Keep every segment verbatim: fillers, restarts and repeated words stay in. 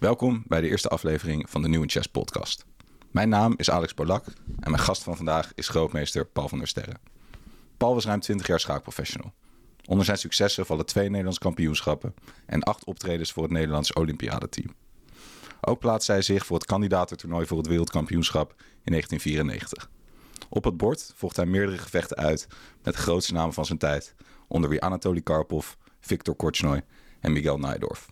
Welkom bij de eerste aflevering van de New in Chess Podcast. Mijn naam is Alex Polak en mijn gast van vandaag is grootmeester Paul van der Sterren. Paul was ruim twintig jaar schaakprofessional. Onder zijn successen vallen twee Nederlands kampioenschappen en acht optredens voor het Nederlands Olympiadeteam. Ook plaatste hij zich voor het kandidatentoernooi voor het wereldkampioenschap in negentien vierennegentig. Op het bord vocht hij meerdere gevechten uit met de grootste namen van zijn tijd, onder wie Anatoly Karpov, Viktor Korchnoi en Miguel Najdorf.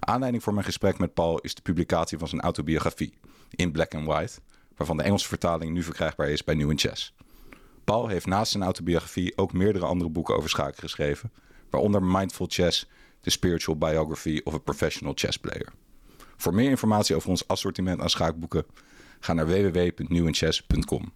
Aanleiding voor mijn gesprek met Paul is de publicatie van zijn autobiografie, In Black and White, waarvan de Engelse vertaling nu verkrijgbaar is bij New in Chess. Paul heeft naast zijn autobiografie ook meerdere andere boeken over schaken geschreven, waaronder Mindful Chess: The Spiritual Biography of a Professional Chess Player. Voor meer informatie over ons assortiment aan schaakboeken, ga naar w w w punt new in chess punt com.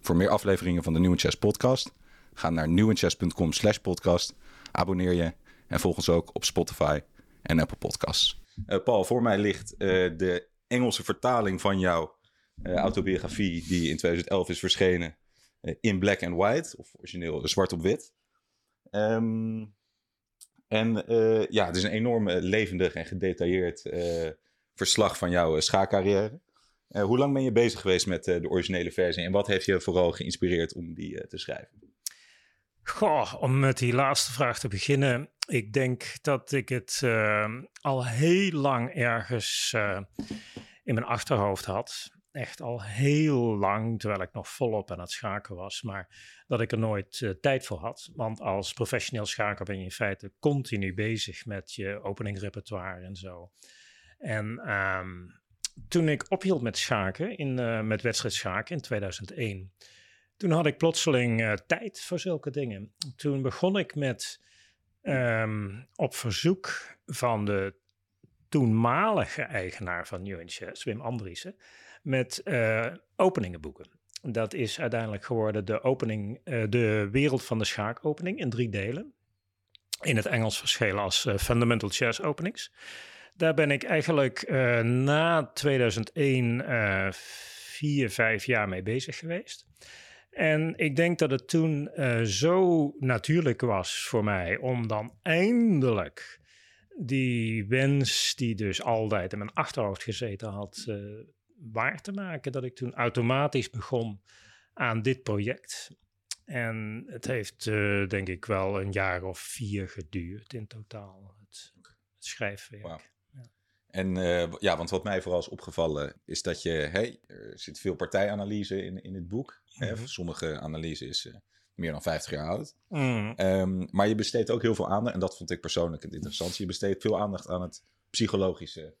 Voor meer afleveringen van de New in Chess podcast, ga naar new in chess punt com slash podcast, abonneer je en volg ons ook op Spotify en Apple Podcasts. Uh, Paul, voor mij ligt uh, de Engelse vertaling van jouw uh, autobiografie die in tweeduizend elf is verschenen, uh, In Black and White, of origineel zwart op wit. Um, en uh, ja, het is een enorm levendig en gedetailleerd uh, verslag van jouw schaakcarrière. Uh, hoe lang ben je bezig geweest met uh, de originele versie en wat heeft je vooral geïnspireerd om die uh, te schrijven? Goh, om met die laatste vraag te beginnen. Ik denk dat ik het uh, al heel lang ergens uh, in mijn achterhoofd had. Echt al heel lang, terwijl ik nog volop aan het schaken was. Maar dat ik er nooit uh, tijd voor had. Want als professioneel schaker ben je in feite continu bezig met je openingrepertoire en zo. En uh, toen ik ophield met schaken, in, uh, met wedstrijdschaken in tweeduizend één... toen had ik plotseling uh, tijd voor zulke dingen. Toen begon ik met um, op verzoek van de toenmalige eigenaar van New in Chess, Wim Andriessen, met uh, openingenboeken. Dat is uiteindelijk geworden de opening, uh, de wereld van de schaakopening in drie delen. In het Engels verschenen als uh, Fundamental Chess Openings. Daar ben ik eigenlijk uh, na tweeduizend één uh, vier, vijf jaar mee bezig geweest. En ik denk dat het toen uh, zo natuurlijk was voor mij om dan eindelijk die wens die dus altijd in mijn achterhoofd gezeten had uh, waar te maken. Dat ik toen automatisch begon aan dit project. En het heeft uh, denk ik wel een jaar of vier geduurd in totaal, het, het schrijfwerk. Wow. En uh, ja, want wat mij vooral is opgevallen is dat je, hey, er zit veel partijanalyse in, in het boek. Mm-hmm. Hè? Sommige analyse is uh, meer dan vijftig jaar oud. Mm. Um, maar je besteedt ook heel veel aandacht, en dat vond ik persoonlijk het interessant. Je besteedt veel aandacht aan het psychologische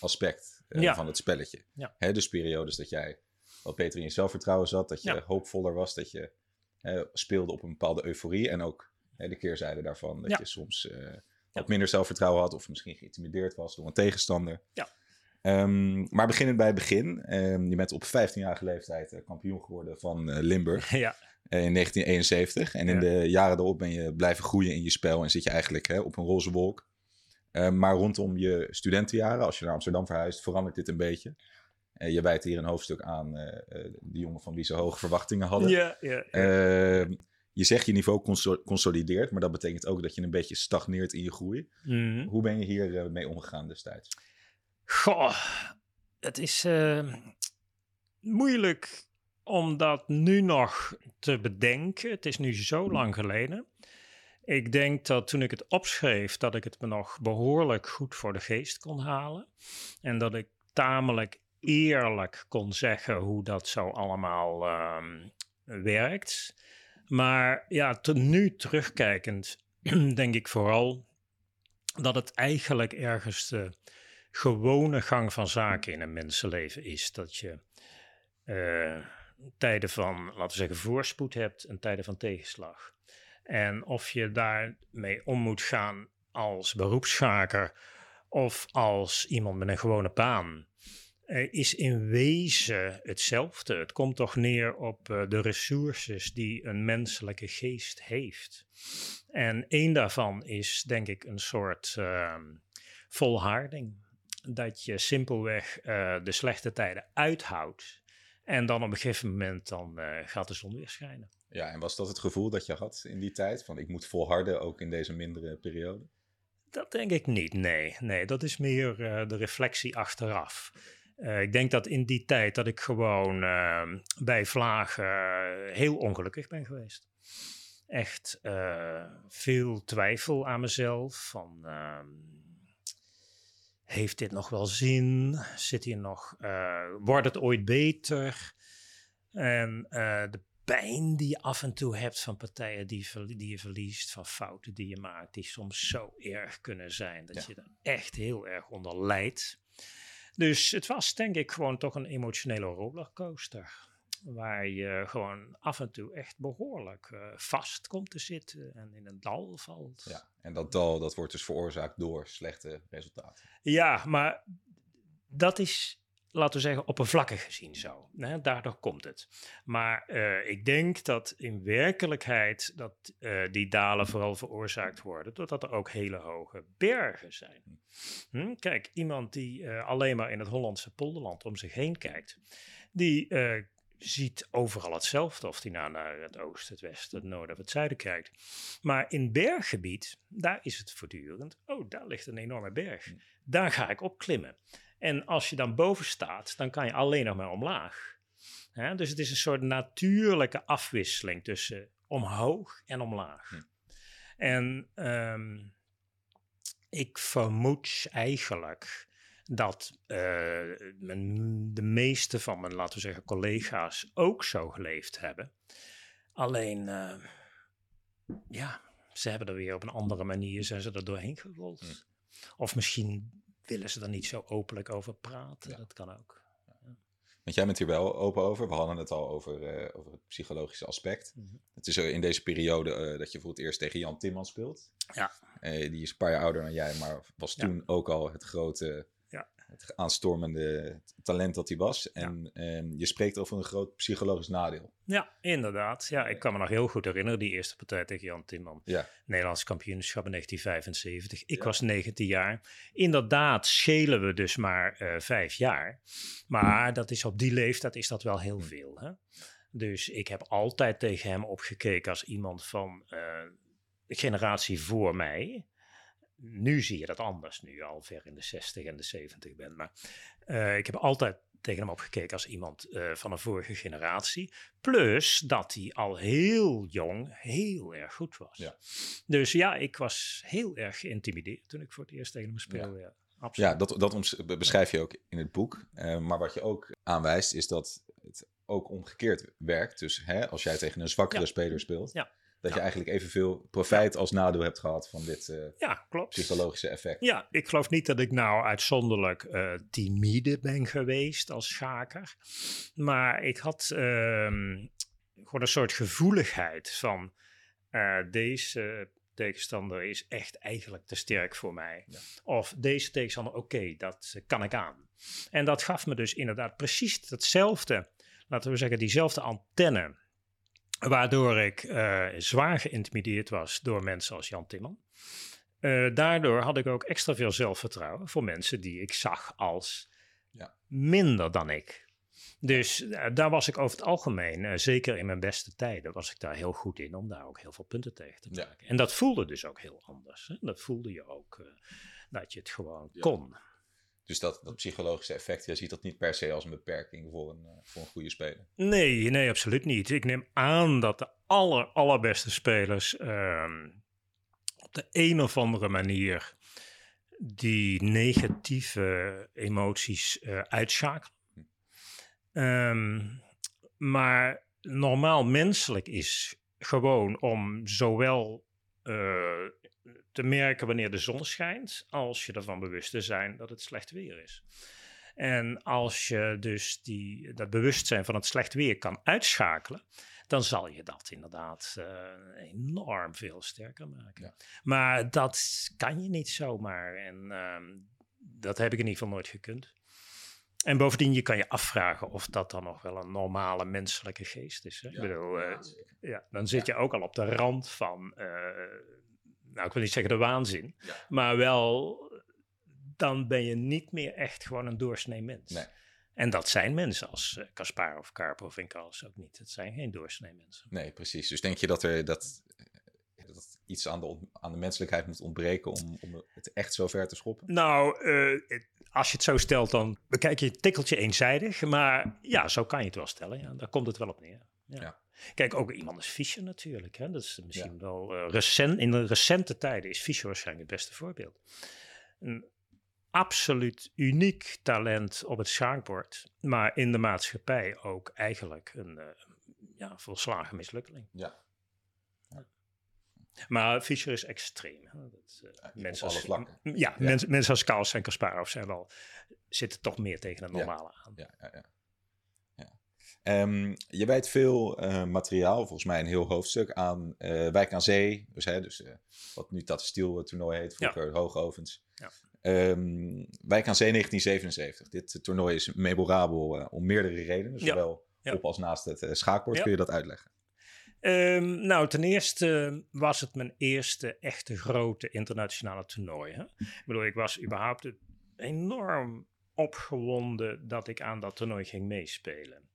aspect uh, ja. van het spelletje. Ja. Hè? Dus periodes dat jij wat beter in je zelfvertrouwen zat, dat je ja. hoopvoller was, dat je uh, speelde op een bepaalde euforie. En ook uh, de keerzijde daarvan, dat ja. je soms... Uh, wat minder zelfvertrouwen had of misschien geïntimideerd was door een tegenstander. Ja. Um, maar beginnend bij het begin. Um, je bent op vijftienjarige leeftijd uh, kampioen geworden van uh, Limburg ja. uh, in negentien eenenzeventig. En ja. in de jaren daarop ben je blijven groeien in je spel en zit je eigenlijk hè, op een roze wolk. Uh, maar rondom je studentenjaren, als je naar Amsterdam verhuist, verandert dit een beetje. Uh, je wijdt hier een hoofdstuk aan uh, die jongen van wie ze hoge verwachtingen hadden. Ja, ja, ja. Uh, Je zegt je niveau consol- consolideert, maar dat betekent ook dat je een beetje stagneert in je groei. Mm. Hoe ben je hier uh, mee omgegaan destijds? Goh, het is uh, moeilijk om dat nu nog te bedenken. Het is nu zo lang geleden. Ik denk dat toen ik het opschreef, dat ik het me nog behoorlijk goed voor de geest kon halen. En dat ik tamelijk eerlijk kon zeggen hoe dat zo allemaal uh, werkt. Maar ja, tot nu terugkijkend denk ik vooral dat het eigenlijk ergens de gewone gang van zaken in een mensenleven is. Dat je uh, tijden van, laten we zeggen, voorspoed hebt en tijden van tegenslag. En of je daarmee om moet gaan als beroepsschaker of als iemand met een gewone baan, is in wezen hetzelfde. Het komt toch neer op uh, de ressources die een menselijke geest heeft. En één daarvan is denk ik een soort uh, volharding. Dat je simpelweg uh, de slechte tijden uithoudt. En dan op een gegeven moment dan, uh, gaat de zon weer schijnen. Ja, en was dat het gevoel dat je had in die tijd? Van ik moet volharden ook in deze mindere periode? Dat denk ik niet, nee. Nee, dat is meer uh, de reflectie achteraf. Uh, ik denk dat in die tijd dat ik gewoon uh, bij vlagen uh, heel ongelukkig ben geweest. Echt uh, veel twijfel aan mezelf. Van, uh, heeft dit nog wel zin? Zit hier nog? Uh, wordt het ooit beter? En uh, de pijn die je af en toe hebt van partijen die, die je verliest, van fouten die je maakt, die soms zo erg kunnen zijn, dat ja. je er echt heel erg onder lijdt. Dus het was denk ik gewoon toch een emotionele rollercoaster, waar je gewoon af en toe echt behoorlijk uh, vast komt te zitten en in een dal valt. Ja, en dat dal, dat wordt dus veroorzaakt door slechte resultaten. Ja, maar dat is, laten we zeggen, oppervlakkig gezien zo. Nee, daardoor komt het. Maar uh, ik denk dat in werkelijkheid dat uh, die dalen vooral veroorzaakt worden doordat er ook hele hoge bergen zijn. Hm? Kijk, iemand die uh, alleen maar in het Hollandse polderland om zich heen kijkt, die uh, ziet overal hetzelfde, of die nou naar het oosten, het westen, het noorden of het zuiden kijkt. Maar in berggebied, daar is het voortdurend, oh, daar ligt een enorme berg. Daar ga ik op klimmen. En als je dan boven staat, dan kan je alleen nog maar omlaag. Ja, dus het is een soort natuurlijke afwisseling tussen omhoog en omlaag. Ja. En um, ik vermoed eigenlijk dat uh, men, de meeste van mijn, laten we zeggen, collega's ook zo geleefd hebben. Alleen, uh, ja, ze hebben er weer op een andere manier, zijn ze er doorheen gerold. Ja. Of misschien willen ze er niet zo openlijk over praten. Ja. Dat kan ook. Ja. Want jij bent hier wel open over. We hadden het al over, uh, over het psychologische aspect. Mm-hmm. Het is in deze periode uh, dat je voor het eerst tegen Jan Timman speelt. Ja. Uh, die is een paar jaar ouder dan jij, maar was toen ja. ook al het grote, ja. het aanstormende talent dat hij was. En ja. um, je spreekt over een groot psychologisch nadeel. Ja, inderdaad. Ja, ik kan me nog heel goed herinneren die eerste partij tegen Jan Timman. Ja. Nederlands kampioenschap in negentien vijfenzeventig. Ik ja. was negentien jaar. Inderdaad schelen we dus maar uh, vijf jaar. Maar dat is op die leeftijd is dat wel heel veel. Hè? Dus ik heb altijd tegen hem opgekeken als iemand van uh, de generatie voor mij. Nu zie je dat anders, nu je al ver in de zestig en de zeventig bent. Maar uh, ik heb altijd tegen hem opgekeken als iemand uh, van een vorige generatie. Plus dat hij al heel jong heel erg goed was. Ja. Dus ja, ik was heel erg geïntimideerd toen ik voor het eerst tegen hem speelde. Ja, ja, ja dat, dat oms- beschrijf je ook in het boek. Uh, maar wat je ook aanwijst is dat het ook omgekeerd werkt. Dus hè, als jij tegen een zwakkere ja. speler speelt, ja. dat ja. je eigenlijk evenveel profijt als nadeel hebt gehad van dit uh, ja, klopt. psychologische effect. Ja, ik geloof niet dat ik nou uitzonderlijk uh, timide ben geweest als schaker. Maar ik had uh, gewoon een soort gevoeligheid van uh, deze tegenstander is echt eigenlijk te sterk voor mij. Ja. Of deze tegenstander, oké, okay, dat kan ik aan. En dat gaf me dus inderdaad precies hetzelfde, laten we zeggen, diezelfde antenne. Waardoor ik uh, zwaar geïntimideerd was door mensen als Jan Timman. Uh, daardoor had ik ook extra veel zelfvertrouwen voor mensen die ik zag als ja. minder dan ik. Dus uh, daar was ik over het algemeen, uh, zeker in mijn beste tijden, was ik daar heel goed in om daar ook heel veel punten tegen te maken. Ja. En dat voelde dus ook heel anders. Hè? Dat voelde je ook uh, dat je het gewoon ja. kon. Dus dat, dat psychologische effect, je ziet dat niet per se als een beperking voor een, voor een goede speler. Nee, nee, absoluut niet. Ik neem aan dat de aller, allerbeste spelers uh, op de een of andere manier die negatieve emoties uh, uitschakelen. Um, maar normaal menselijk is gewoon om zowel Uh, te merken wanneer de zon schijnt, als je ervan bewust te zijn dat het slecht weer is. En als je dus die, dat bewustzijn van het slecht weer kan uitschakelen, dan zal je dat inderdaad uh, enorm veel sterker maken. Ja. Maar dat kan je niet zomaar. En uh, dat heb ik in ieder geval nooit gekund. En bovendien, je kan je afvragen of dat dan nog wel een normale menselijke geest is. Hè? Ja, ik bedoel, uh, ja, dan zit ja. je ook al op de rand van, uh, nou ik wil niet zeggen de waanzin, ja. maar wel, dan ben je niet meer echt gewoon een doorsnee mens. Nee. En dat zijn mensen als uh, Kasparov, Karpov en Carlsen ook niet. Het zijn geen doorsnee mensen. Nee, precies. Dus denk je dat er dat dat het iets aan de, aan de menselijkheid moet ontbreken om, om het echt zo ver te schoppen? Nou, uh, als je het zo stelt, dan bekijk je het tikkeltje eenzijdig. Maar ja, zo kan je het wel stellen. Ja. Daar komt het wel op neer. Ja. Ja. Kijk, ook iemand als Fischer natuurlijk. Hè. Dat is misschien ja. wel uh, recent. In de recente tijden is Fischer waarschijnlijk het beste voorbeeld. Een absoluut uniek talent op het schaakbord. Maar in de maatschappij ook eigenlijk een uh, ja, volslagen mislukkeling. Ja. Ja. Maar Fischer is extreem. Hè. Dat, uh, ja, mensen op als, alle vlakken. Ja, ja. Mens, mensen als Carlsen en Kasparov zijn wel, zitten toch meer tegen het normale ja. aan. Ja, ja, ja. Um, je wijdt veel uh, materiaal, volgens mij een heel hoofdstuk, aan uh, Wijk aan Zee. Dus, hè, dus uh, wat nu dat Stiel toernooi heet, vroeger ja. Hoogovens. Ja. Um, Wijk aan Zee negentien zevenenzeventig. Dit uh, toernooi is memorabel uh, om meerdere redenen. Zowel ja. Ja. op als naast het uh, schaakbord. Ja. Kun je dat uitleggen? Um, nou, ten eerste was het mijn eerste echte grote internationale toernooi. Hè? Ik bedoel, ik was überhaupt enorm opgewonden dat ik aan dat toernooi ging meespelen.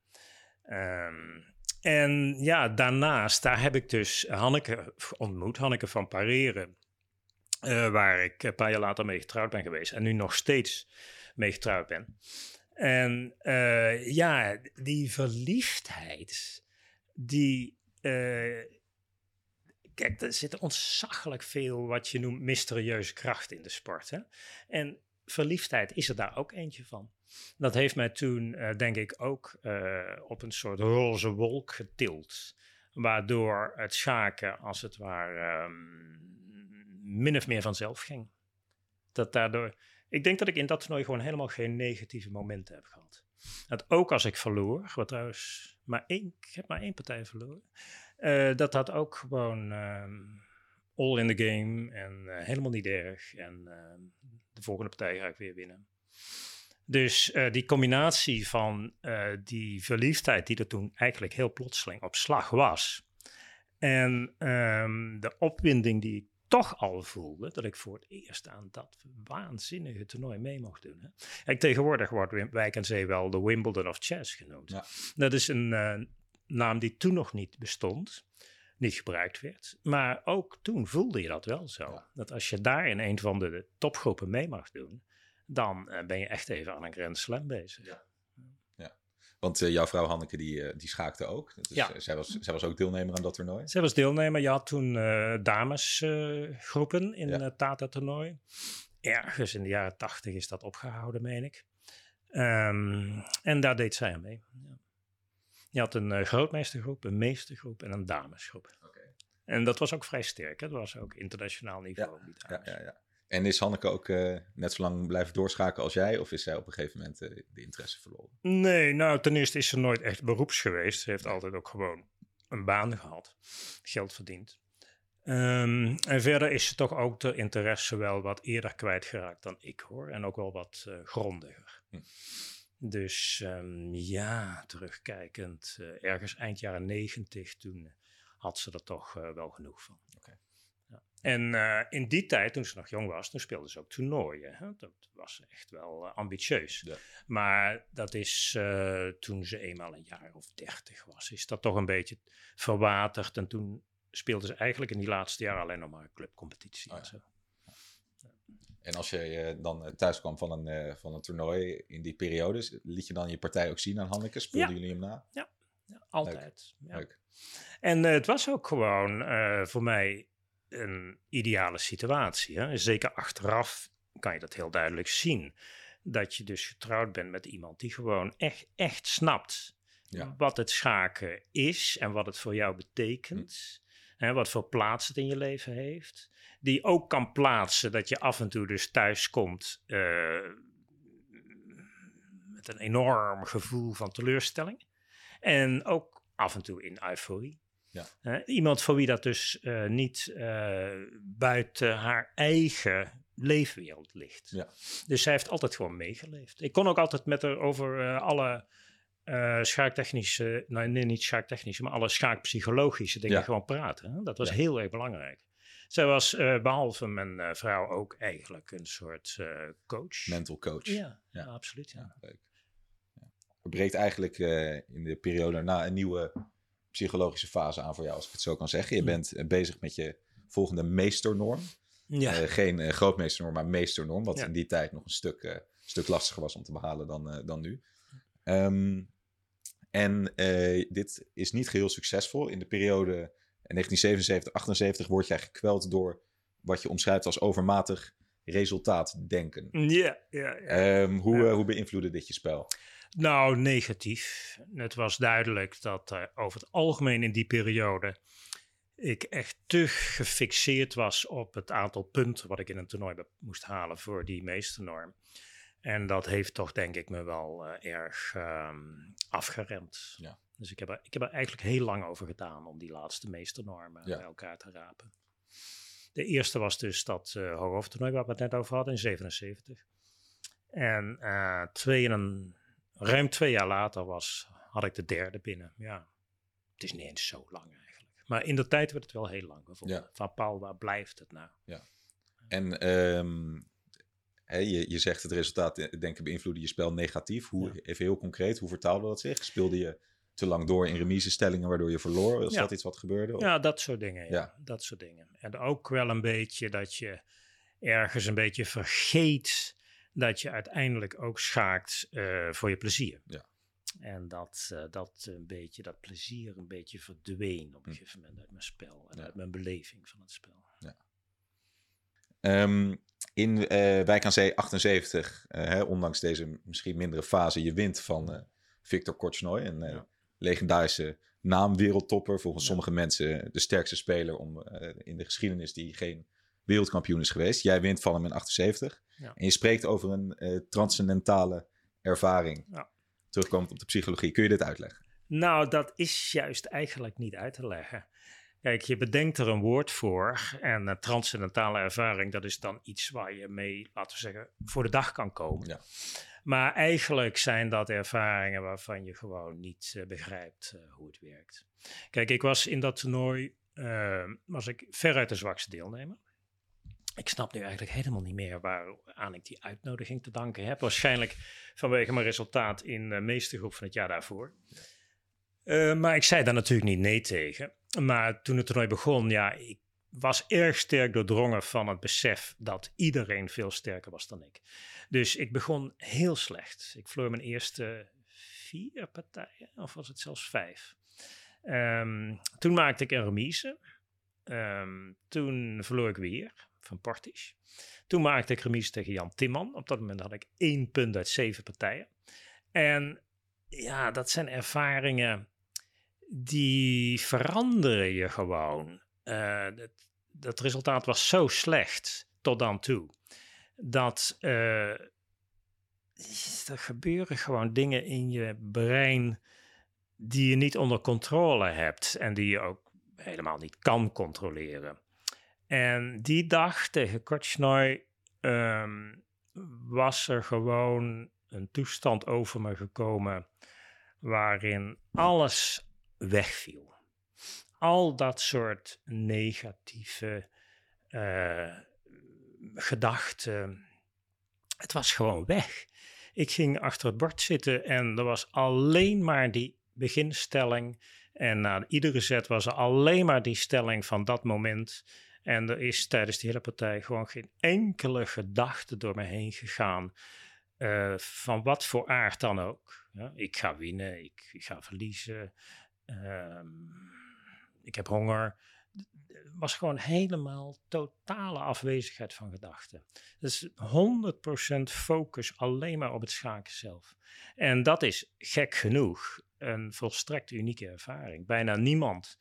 Um, en ja, daarnaast, daar heb ik dus Hanneke ontmoet, Hanneke van Pareren, uh, waar ik een paar jaar later mee getrouwd ben geweest en nu nog steeds mee getrouwd ben. En uh, ja, die verliefdheid, die, uh, kijk, er zit ontzaglijk veel wat je noemt mysterieuze kracht in de sport, hè? En verliefdheid is er daar ook eentje van. Dat heeft mij toen, uh, denk ik, ook uh, op een soort roze wolk getild. Waardoor het schaken, als het ware, um, min of meer vanzelf ging. Dat daardoor, ik denk dat ik in dat toernooi gewoon helemaal geen negatieve momenten heb gehad. Dat ook als ik verloor, wat trouwens, maar één, ik heb maar één partij verloren. Uh, dat had ook gewoon um, all in the game en uh, helemaal niet erg. En uh, de volgende partij ga ik weer winnen. Dus uh, die combinatie van uh, die verliefdheid die er toen eigenlijk heel plotseling op slag was. En um, de opwinding die ik toch al voelde, dat ik voor het eerst aan dat waanzinnige toernooi mee mocht doen. Hè. En tegenwoordig wordt Wijk aan Zee wel de Wimbledon of Chess genoemd. Ja. Dat is een uh, naam die toen nog niet bestond, niet gebruikt werd. Maar ook toen voelde je dat wel zo. Ja. Dat als je daar in een van de topgroepen mee mag doen, dan ben je echt even aan een Grand Slam bezig. Ja, ja. Want uh, jouw vrouw Hanneke, die, uh, die schaakte ook. Dus ja. zij, was, zij was ook deelnemer aan dat toernooi? Zij was deelnemer. Je had toen uh, damesgroepen uh, in ja. het Tata-toernooi. Ergens in de jaren tachtig is dat opgehouden, meen ik. Um, en daar deed zij aan mee. Ja. Je had een uh, grootmeestergroep, een meestergroep en een damesgroep. Okay. En dat was ook vrij sterk. Hè? Dat was ook internationaal niveau. Ja, ja, ja. ja. En is Hanneke ook uh, net zo lang blijven doorschaken als jij? Of is zij op een gegeven moment uh, de interesse verloren? Nee, nou ten eerste is ze nooit echt beroeps geweest. Ze heeft altijd ook gewoon een baan gehad. Geld verdiend. Um, en verder is ze toch ook de interesse wel wat eerder kwijtgeraakt dan ik hoor. En ook wel wat uh, grondiger. Hm. Dus um, ja, terugkijkend. Uh, ergens eind jaren negentig toen had ze er toch uh, wel genoeg van. Okay. En uh, in die tijd, toen ze nog jong was, toen speelden ze ook toernooien. Hè? Dat was echt wel uh, ambitieus. Ja. Maar dat is uh, toen ze eenmaal een jaar of dertig was, is dat toch een beetje verwaterd. En toen speelden ze eigenlijk in die laatste jaren alleen nog maar een clubcompetitie. Oh, en, zo. Ja. Ja. En als je uh, dan thuis kwam van een, uh, van een toernooi in die periodes, liet je dan je partij ook zien aan Hanneke? Speelden ja. jullie hem na? Ja, ja altijd. Leuk. Ja. Leuk. En uh, het was ook gewoon uh, voor mij een ideale situatie. Hè? Zeker achteraf kan je dat heel duidelijk zien. Dat je dus getrouwd bent met iemand die gewoon echt, echt snapt ja. wat het schaken is en wat het voor jou betekent. Hm. Hè, wat voor plaats het in je leven heeft. Die ook kan plaatsen dat je af en toe dus thuis komt uh, met een enorm gevoel van teleurstelling. En ook af en toe in euforie. Ja. Uh, iemand voor wie dat dus uh, niet uh, buiten haar eigen leefwereld ligt. Ja. Dus zij heeft altijd gewoon meegeleefd. Ik kon ook altijd met haar over uh, alle uh, schaaktechnische, nou, nee niet schaaktechnische, maar alle schaakpsychologische dingen ja. gewoon praten. Hè? Dat was ja. heel erg belangrijk. Zij was uh, behalve mijn uh, vrouw ook eigenlijk een soort uh, coach. Mental coach. Ja, ja. ja absoluut. Ja. Ja, leuk. Ja. Het breekt eigenlijk uh, in de periode daarna een nieuwe psychologische fase aan voor jou, als ik het zo kan zeggen. Je bent bezig met je volgende meesternorm. Ja. Uh, geen uh, grootmeesternorm, maar meesternorm. Wat ja. in die tijd nog een stuk, uh, stuk lastiger was om te behalen dan, uh, dan nu. Um, en uh, dit is niet geheel succesvol. In de periode negentien zevenenzeventig achtenzeventig word jij gekweld door wat je omschrijft als overmatig resultaatdenken. Ja, ja, ja. Um, hoe, ja. Uh, hoe beïnvloedde dit je spel? Nou, negatief. Het was duidelijk dat uh, over het algemeen in die periode ik echt te gefixeerd was op het aantal punten wat ik in een toernooi be- moest halen voor die meesternorm. En dat heeft toch, denk ik, me wel uh, erg um, afgeremd. Ja. Dus ik heb, er, ik heb er eigenlijk heel lang over gedaan om die laatste meesternormen ja. bij elkaar te rapen. De eerste was dus dat uh, Hoogovens-toernooi waar we het net over hadden in zevenenzeventig. En uh, twee en, ruim twee jaar later was, had ik de derde binnen. Ja, het is niet eens zo lang eigenlijk. Maar in de tijd werd het wel heel lang gevonden. Ja. Van Paul, waar blijft het nou? Ja. En um, he, je, je zegt het resultaat denken beïnvloedde je spel negatief. Hoe, ja. Even heel concreet, hoe vertaalde dat zich? Speelde je te lang door in remisestellingen waardoor je verloor? Was ja. dat iets wat gebeurde? Of? Ja, dat soort dingen. Ja. Ja, dat soort dingen. En ook wel een beetje dat je ergens een beetje vergeet dat je uiteindelijk ook schaakt uh, voor je plezier. Ja. En dat, uh, dat, een beetje, dat plezier een beetje verdween op een hm. gegeven moment uit mijn spel en ja. uit mijn beleving van het spel. Ja. Um, in uh, Wijk aan Zee achtenzeventig, uh, hè, ondanks deze misschien mindere fase, je wint van uh, Viktor Korchnoi, een uh, ja. legendarische naam, wereldtopper. Volgens ja. sommige mensen de sterkste speler om, uh, in de geschiedenis die geen wereldkampioen is geweest. Jij wint van hem in achtenzeventig. Ja. En je spreekt over een uh, transcendentale ervaring. Ja. Terugkomend op de psychologie. Kun je dit uitleggen? Nou, dat is juist eigenlijk niet uit te leggen. Kijk, je bedenkt er een woord voor. En uh, transcendentale ervaring, dat is dan iets waar je mee, laten we zeggen, voor de dag kan komen. Ja. Maar eigenlijk zijn dat ervaringen waarvan je gewoon niet uh, begrijpt uh, hoe het werkt. Kijk, ik was in dat toernooi, uh, was ik veruit de zwakste deelnemer. Ik snap nu eigenlijk helemaal niet meer waaraan ik die uitnodiging te danken heb. Waarschijnlijk vanwege mijn resultaat in de meestergroep van het jaar daarvoor. Ja. Uh, maar ik zei daar natuurlijk niet nee tegen. Maar toen het toernooi begon, ja, ik was erg sterk doordrongen van het besef dat iedereen veel sterker was dan ik. Dus ik begon heel slecht. Ik verloor mijn eerste vier partijen, of was het zelfs vijf. Um, toen maakte ik een remise. Um, toen verloor ik weer van Portisch. Toen maakte ik remise tegen Jan Timman. Op dat moment had ik één punt uit zeven partijen. En ja, dat zijn ervaringen die veranderen je gewoon. Uh, dat, dat resultaat was zo slecht tot dan toe. Dat uh, er gebeuren gewoon dingen in je brein die je niet onder controle hebt. En die je ook helemaal niet kan controleren. En die dag tegen Korchnoi um, was er gewoon een toestand over me gekomen waarin alles wegviel. Al dat soort negatieve uh, gedachten, het was gewoon weg. Ik ging achter het bord zitten en er was alleen maar die beginstelling. En na iedere zet was er alleen maar die stelling van dat moment. En er is tijdens die hele partij gewoon geen enkele gedachte door me heen gegaan. Uh, van wat voor aard dan ook. Ja, ik ga winnen, ik, ik ga verliezen. Uh, ik heb honger. Er was gewoon helemaal totale afwezigheid van gedachten. Dus honderd procent focus alleen maar op het schaken zelf. En dat is gek genoeg een volstrekt unieke ervaring. Bijna niemand...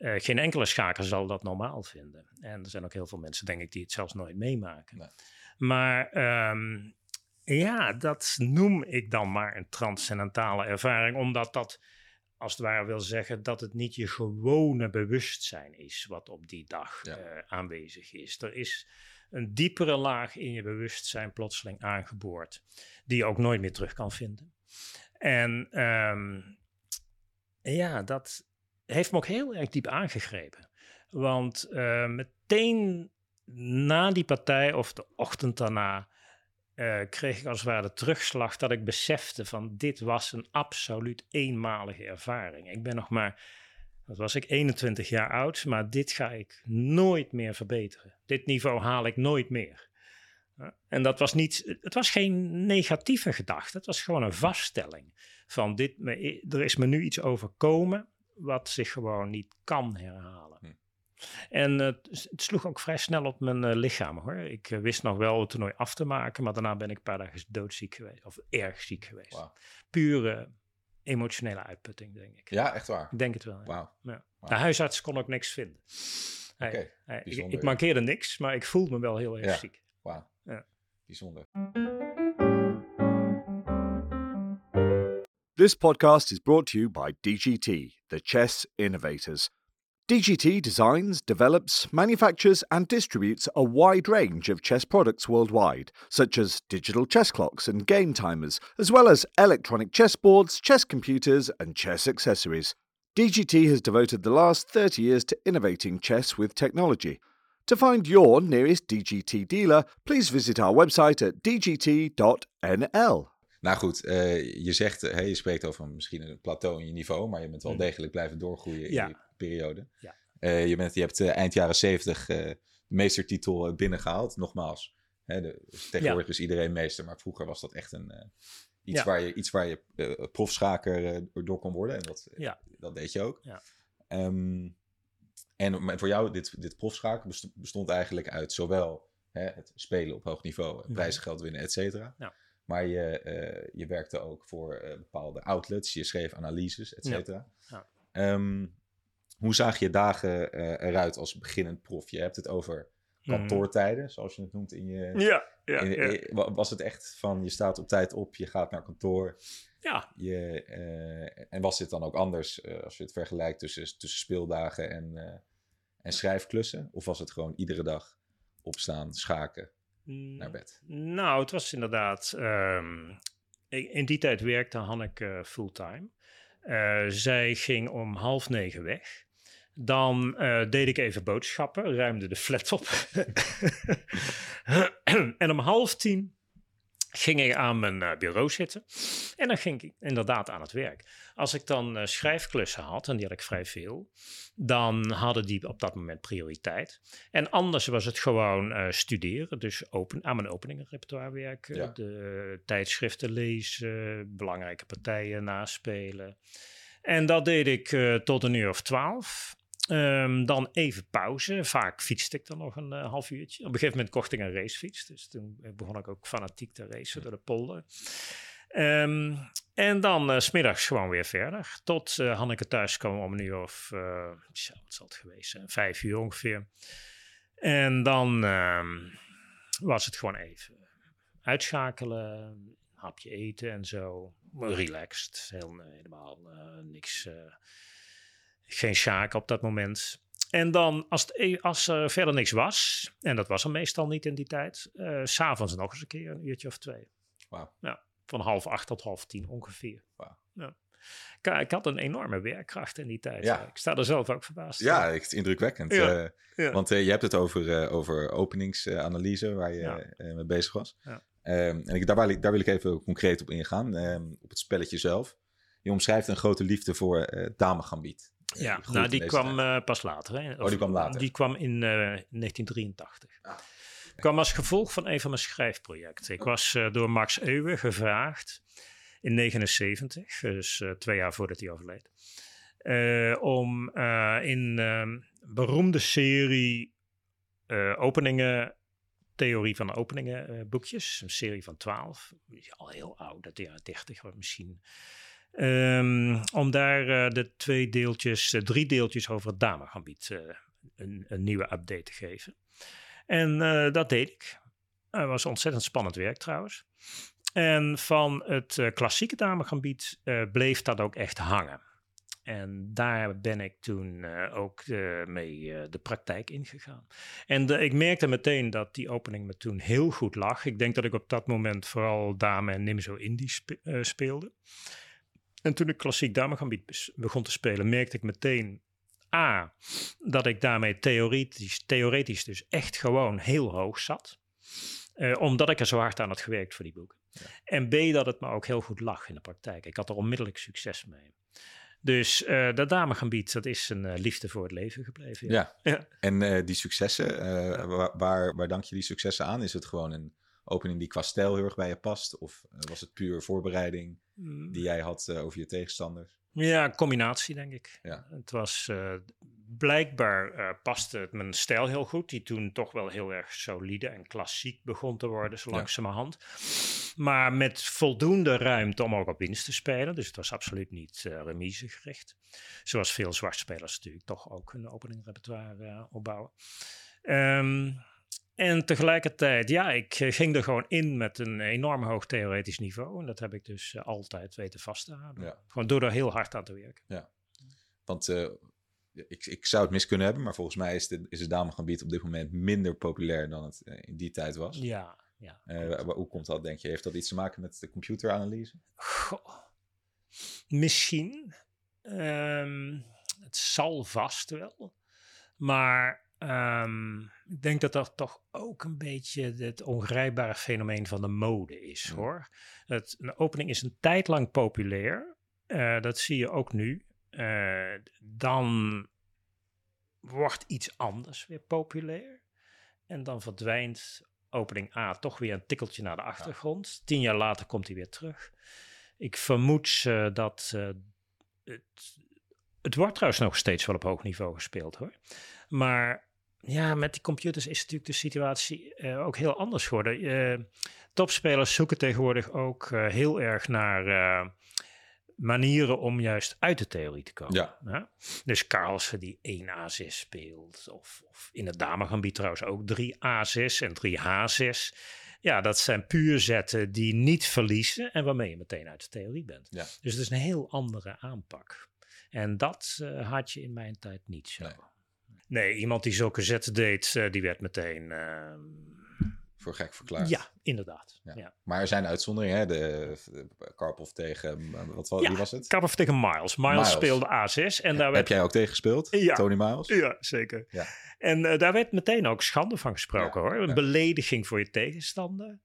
Uh, geen enkele schaker zal dat normaal vinden. En er zijn ook heel veel mensen, denk ik, die het zelfs nooit meemaken. Nee. Maar um, ja, dat noem ik dan maar een transcendentale ervaring. Omdat dat, als het ware wil zeggen, dat het niet je gewone bewustzijn is wat op die dag ja. uh, aanwezig is. Er is een diepere laag in je bewustzijn plotseling aangeboord, die je ook nooit meer terug kan vinden. En um, ja, dat... heeft me ook heel erg diep aangegrepen. Want uh, meteen na die partij of de ochtend daarna uh, kreeg ik als het ware de terugslag dat ik besefte van dit was een absoluut eenmalige ervaring. Ik ben nog maar Dat was ik, eenentwintig jaar oud, maar dit ga ik nooit meer verbeteren. Dit niveau haal ik nooit meer. En dat was niet, het was geen negatieve gedachte, het was gewoon een vaststelling van dit, er is me nu iets overkomen wat zich gewoon niet kan herhalen. Hm. En uh, het sloeg ook vrij snel op mijn uh, lichaam, hoor. Ik uh, wist nog wel het toernooi af te maken, maar daarna ben ik een paar dagen doodziek geweest, of erg ziek geweest. Wow. Pure emotionele uitputting, denk ik. Ja, echt waar? Ik denk het wel. Ja. Wauw. Ja. Wow. De huisarts kon ook niks vinden. Hij, okay. hij, ik, ik mankeerde niks, maar ik voelde me wel heel erg ja. ziek. Wauw. Ja. Bijzonder. This podcast is brought to you by D G T, the chess innovators. D G T designs, develops, manufactures and distributes a wide range of chess products worldwide, such as digital chess clocks and game timers, as well as electronic chess boards, chess computers and chess accessories. D G T has devoted the last thirty years to innovating chess with technology. To find your nearest D G T dealer, please visit our website at d g t dot n l. Nou goed, uh, je zegt, hey, je spreekt over misschien een plateau in je niveau, maar je bent wel degelijk blijven doorgroeien ja. in die periode. Ja. Uh, je, bent, je hebt uh, eind jaren zeventig uh, de meestertitel binnengehaald, nogmaals. Hè, de, tegenwoordig ja. is iedereen meester, maar vroeger was dat echt een, uh, iets, ja. waar je, iets waar je uh, profschaker uh, door kon worden en dat, ja. dat deed je ook. Ja. Um, en voor jou, dit, dit profschaken bestond eigenlijk uit zowel hè, het spelen op hoog niveau, prijzengeld winnen, et cetera. Ja. Maar je, uh, je werkte ook voor uh, bepaalde outlets, je schreef analyses, et cetera. Ja. Ja. Um, hoe zag je dagen uh, eruit als beginnend prof? Je hebt het over kantoortijden, zoals je het noemt in je... Ja, ja, in, in, ja. Was het echt van, je staat op tijd op, je gaat naar kantoor? Ja. Je, uh, en was dit dan ook anders uh, als je het vergelijkt tussen, tussen speeldagen en, uh, en schrijfklussen? Of was het gewoon iedere dag opstaan, schaken? Naar bed. Nou, het was inderdaad... Um, in die tijd werkte Hanneke fulltime. Uh, zij ging om half negen weg. Dan uh, deed ik even boodschappen, ruimde de flat op. En om half tien ging ik aan mijn bureau zitten. En dan ging ik inderdaad aan het werk. Als ik dan uh, schrijfklussen had, en die had ik vrij veel, dan hadden die op dat moment prioriteit. En anders was het gewoon uh, studeren. Dus open, aan mijn openingenrepertoire werken. Ja. De tijdschriften lezen. Belangrijke partijen naspelen. En dat deed ik uh, tot een uur of twaalf. Um, dan even pauze. Vaak fietste ik dan nog een uh, half uurtje. Op een gegeven moment kocht ik een racefiets. Dus toen begon ik ook fanatiek te racen door de polder. Um, en dan uh, 's middags gewoon weer verder. Tot uh, Hanneke thuis kwam om een uur of... Uh, tja, wat zal het geweest zijn? Vijf uur ongeveer. En dan um, was het gewoon even uitschakelen. Een hapje eten en zo. Relaxed. Heel, helemaal uh, niks... Uh, Geen schaak op dat moment. En dan, als, het, als er verder niks was, en dat was er meestal niet in die tijd, uh, 's avonds nog eens een keer, een uurtje of twee. Wow. Ja, van half acht tot half tien ongeveer. Wow. Ja. Ik, ik had een enorme werkkracht in die tijd. Ja. Ik sta er zelf ook verbaasd. Ja, het is indrukwekkend. Ja. Uh, ja. Want uh, je hebt het over, uh, over openingsanalyse uh, waar je ja. uh, mee bezig was. Ja. Um, en ik, daar, wil ik, daar wil ik even concreet op ingaan, um, op het spelletje zelf. Je omschrijft een grote liefde voor uh, damegambiet. Ja, die, nou, die kwam uh, pas later, hè? Of, oh, die kwam later. Die kwam in uh, negentien drieëntachtig. Ah, okay. Kwam als gevolg van een van mijn schrijfprojecten. Ik was uh, door Max Euwe gevraagd in negenenzeventig, dus uh, twee jaar voordat hij overleed, uh, om uh, in um, beroemde serie uh, openingen, theorie van openingen uh, boekjes, een serie van twaalf, al heel oud, dat jaren dertig, maar misschien... Um, om daar uh, de twee deeltjes, uh, drie deeltjes over het damegambiet uh, een, een nieuwe update te geven. En uh, dat deed ik. Het uh, was ontzettend spannend werk trouwens. En van het uh, klassieke damegambiet uh, bleef dat ook echt hangen. En daar ben ik toen uh, ook uh, mee uh, de praktijk ingegaan. En de, ik merkte meteen dat die opening me toen heel goed lag. Ik denk dat ik op dat moment vooral dame en nimzo indie spe- uh, speelde. En toen ik klassiek damegambiet begon te spelen, merkte ik meteen A, dat ik daarmee theoretisch, theoretisch dus echt gewoon heel hoog zat. Uh, omdat ik er zo hard aan had gewerkt voor die boeken. Ja. En B, dat het me ook heel goed lag in de praktijk. Ik had er onmiddellijk succes mee. Dus uh, dat damegebied, dat is een uh, liefde voor het leven gebleven. Ja, ja. ja. En uh, die successen, uh, ja. waar, waar, waar dank je die successen aan? Is het gewoon een opening die qua stijl heel erg bij je past? Of uh, was het puur voorbereiding die jij had uh, over je tegenstanders? Ja, combinatie denk ik. Ja. Het was uh, blijkbaar uh, paste het mijn stijl heel goed, die toen toch wel heel erg solide en klassiek begon te worden, zo langzamerhand. Ja. Maar met voldoende ruimte om ook op winst te spelen, dus het was absoluut niet uh, remise gericht. Zoals veel zwartspelers natuurlijk toch ook hun openingrepertoire uh, opbouwen. Um, En tegelijkertijd, ja, ik ging er gewoon in met een enorm hoog theoretisch niveau. En dat heb ik dus uh, altijd weten vast te houden. Ja. Gewoon door er heel hard aan te werken. Ja, want uh, ik, ik zou het mis kunnen hebben. Maar volgens mij is, de, is het damegebied op dit moment minder populair dan het uh, in die tijd was. Ja, ja. Uh, hoe komt dat, denk je? Heeft dat iets te maken met de computeranalyse? Goh, misschien. Um, het zal vast wel. Maar... Um, ik denk dat dat toch ook een beetje het ongrijpbare fenomeen van de mode is, ja. hoor. Het, een opening is een tijd lang populair. Uh, dat zie je ook nu. Uh, dan wordt iets anders weer populair. En dan verdwijnt opening A toch weer een tikkeltje naar de achtergrond. Ja. Tien jaar later komt hij weer terug. Ik vermoed uh, dat uh, het... Het wordt trouwens nog steeds wel op hoog niveau gespeeld, hoor. Maar ja, met die computers is natuurlijk de situatie uh, ook heel anders geworden. Uh, topspelers zoeken tegenwoordig ook uh, heel erg naar uh, manieren om juist uit de theorie te komen. Ja. Huh? Dus Carlsen die één a zes speelt. Of, of in het damegebied trouwens ook drie a zes en drie h zes. Ja, dat zijn puur zetten die niet verliezen en waarmee je meteen uit de theorie bent. Ja. Dus het is een heel andere aanpak. En dat uh, had je in mijn tijd niet zo. Nee, nee iemand die zulke zetten deed, uh, die werd meteen... Uh... Voor gek verklaard. Ja, inderdaad. Ja. Ja. Maar er zijn uitzonderingen, hè? De, de Karpov tegen... Wat, ja, wie was het? Karpov tegen Miles. Miles, Miles. speelde a zes. En ja, daar werd... Heb jij ook tegen gespeeld? Ja. Tony Miles? Ja, zeker. Ja. En uh, daar werd meteen ook schande van gesproken, ja, hoor. Een ja. belediging voor je tegenstander.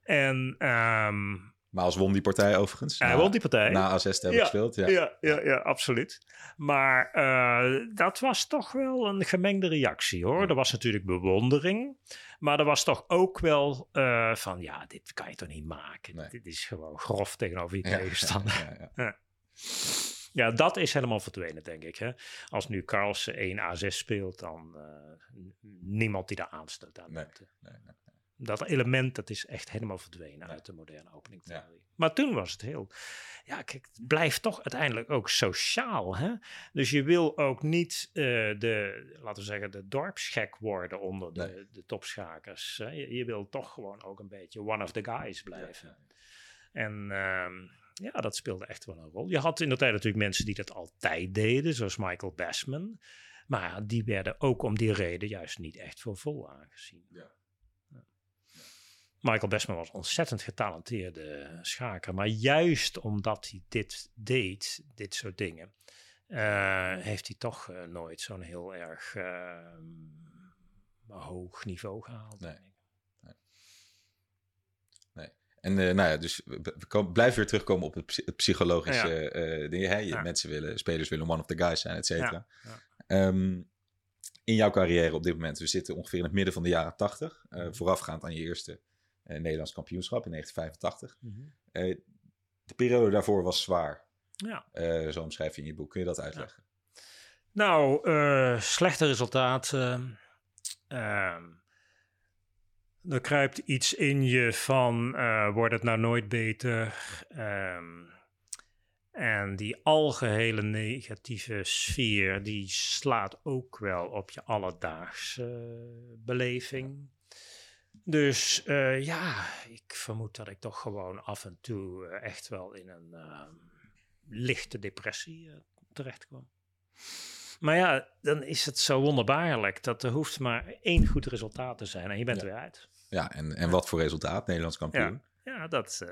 En... Um... Miles won die partij overigens. Hij na, won die partij. Na a zes te hebben ja, gespeeld. Ja. Ja, ja, ja, absoluut. Maar uh, dat was toch wel een gemengde reactie, hoor. Ja. Er was natuurlijk bewondering. Maar er was toch ook wel uh, van... Ja, dit kan je toch niet maken. Nee. Dit is gewoon grof tegenover je tegenstander. Ja, ja, ja, ja. ja, dat is helemaal verdwenen, denk ik. Hè? Als nu Carlsen één a zes speelt... dan uh, niemand die daar aanstoot aan neemt. Nee, nee, nee. Dat element, dat is echt helemaal verdwenen ja. uit de moderne openingtheorie. Ja. Maar toen was het heel... Ja, kijk, het blijft toch uiteindelijk ook sociaal, hè? Dus je wil ook niet uh, de, laten we zeggen, de dorpsgek worden onder de, nee. de topschakers. Hè? Je, je wil toch gewoon ook een beetje one of the guys blijven. Ja, ja. En um, ja, dat speelde echt wel een rol. Je had in de tijd natuurlijk mensen die dat altijd deden, zoals Michael Basman. Maar die werden ook om die reden juist niet echt voor vol aangezien. Ja. Michael Basman was een ontzettend getalenteerde schaker. Maar juist omdat hij dit deed, dit soort dingen... Uh, heeft hij toch uh, nooit zo'n heel erg uh, hoog niveau gehaald. Nee. nee. nee. En uh, nou ja, dus we kom, blijven weer terugkomen op het, het psychologische ja. uh, ding. Hè? Je, ja. Mensen willen, spelers willen one of the guys zijn, et cetera. Ja. Ja. Um, in jouw carrière op dit moment, we zitten ongeveer in het midden van de jaren tachtig. Uh, voorafgaand aan je eerste... Uh, Nederlands kampioenschap in negentien vijfentachtig. Mm-hmm. Uh, de periode daarvoor was zwaar. Ja. Uh, zo omschrijf je in je boek. Kun je dat uitleggen? Ja. Nou, uh, slechte resultaten. Uh, er kruipt iets in je van... Uh, wordt het nou nooit beter? Um, en die algehele negatieve sfeer... die slaat ook wel op je alledaagse uh, beleving... Dus uh, ja, ik vermoed dat ik toch gewoon af en toe uh, echt wel in een uh, lichte depressie uh, terecht kwam. Maar ja, dan is het zo wonderbaarlijk dat er hoeft maar één goed resultaat te zijn en je bent ja. er weer uit. Ja, en, en wat voor resultaat? Nederlands kampioen? Ja, ja dat, uh,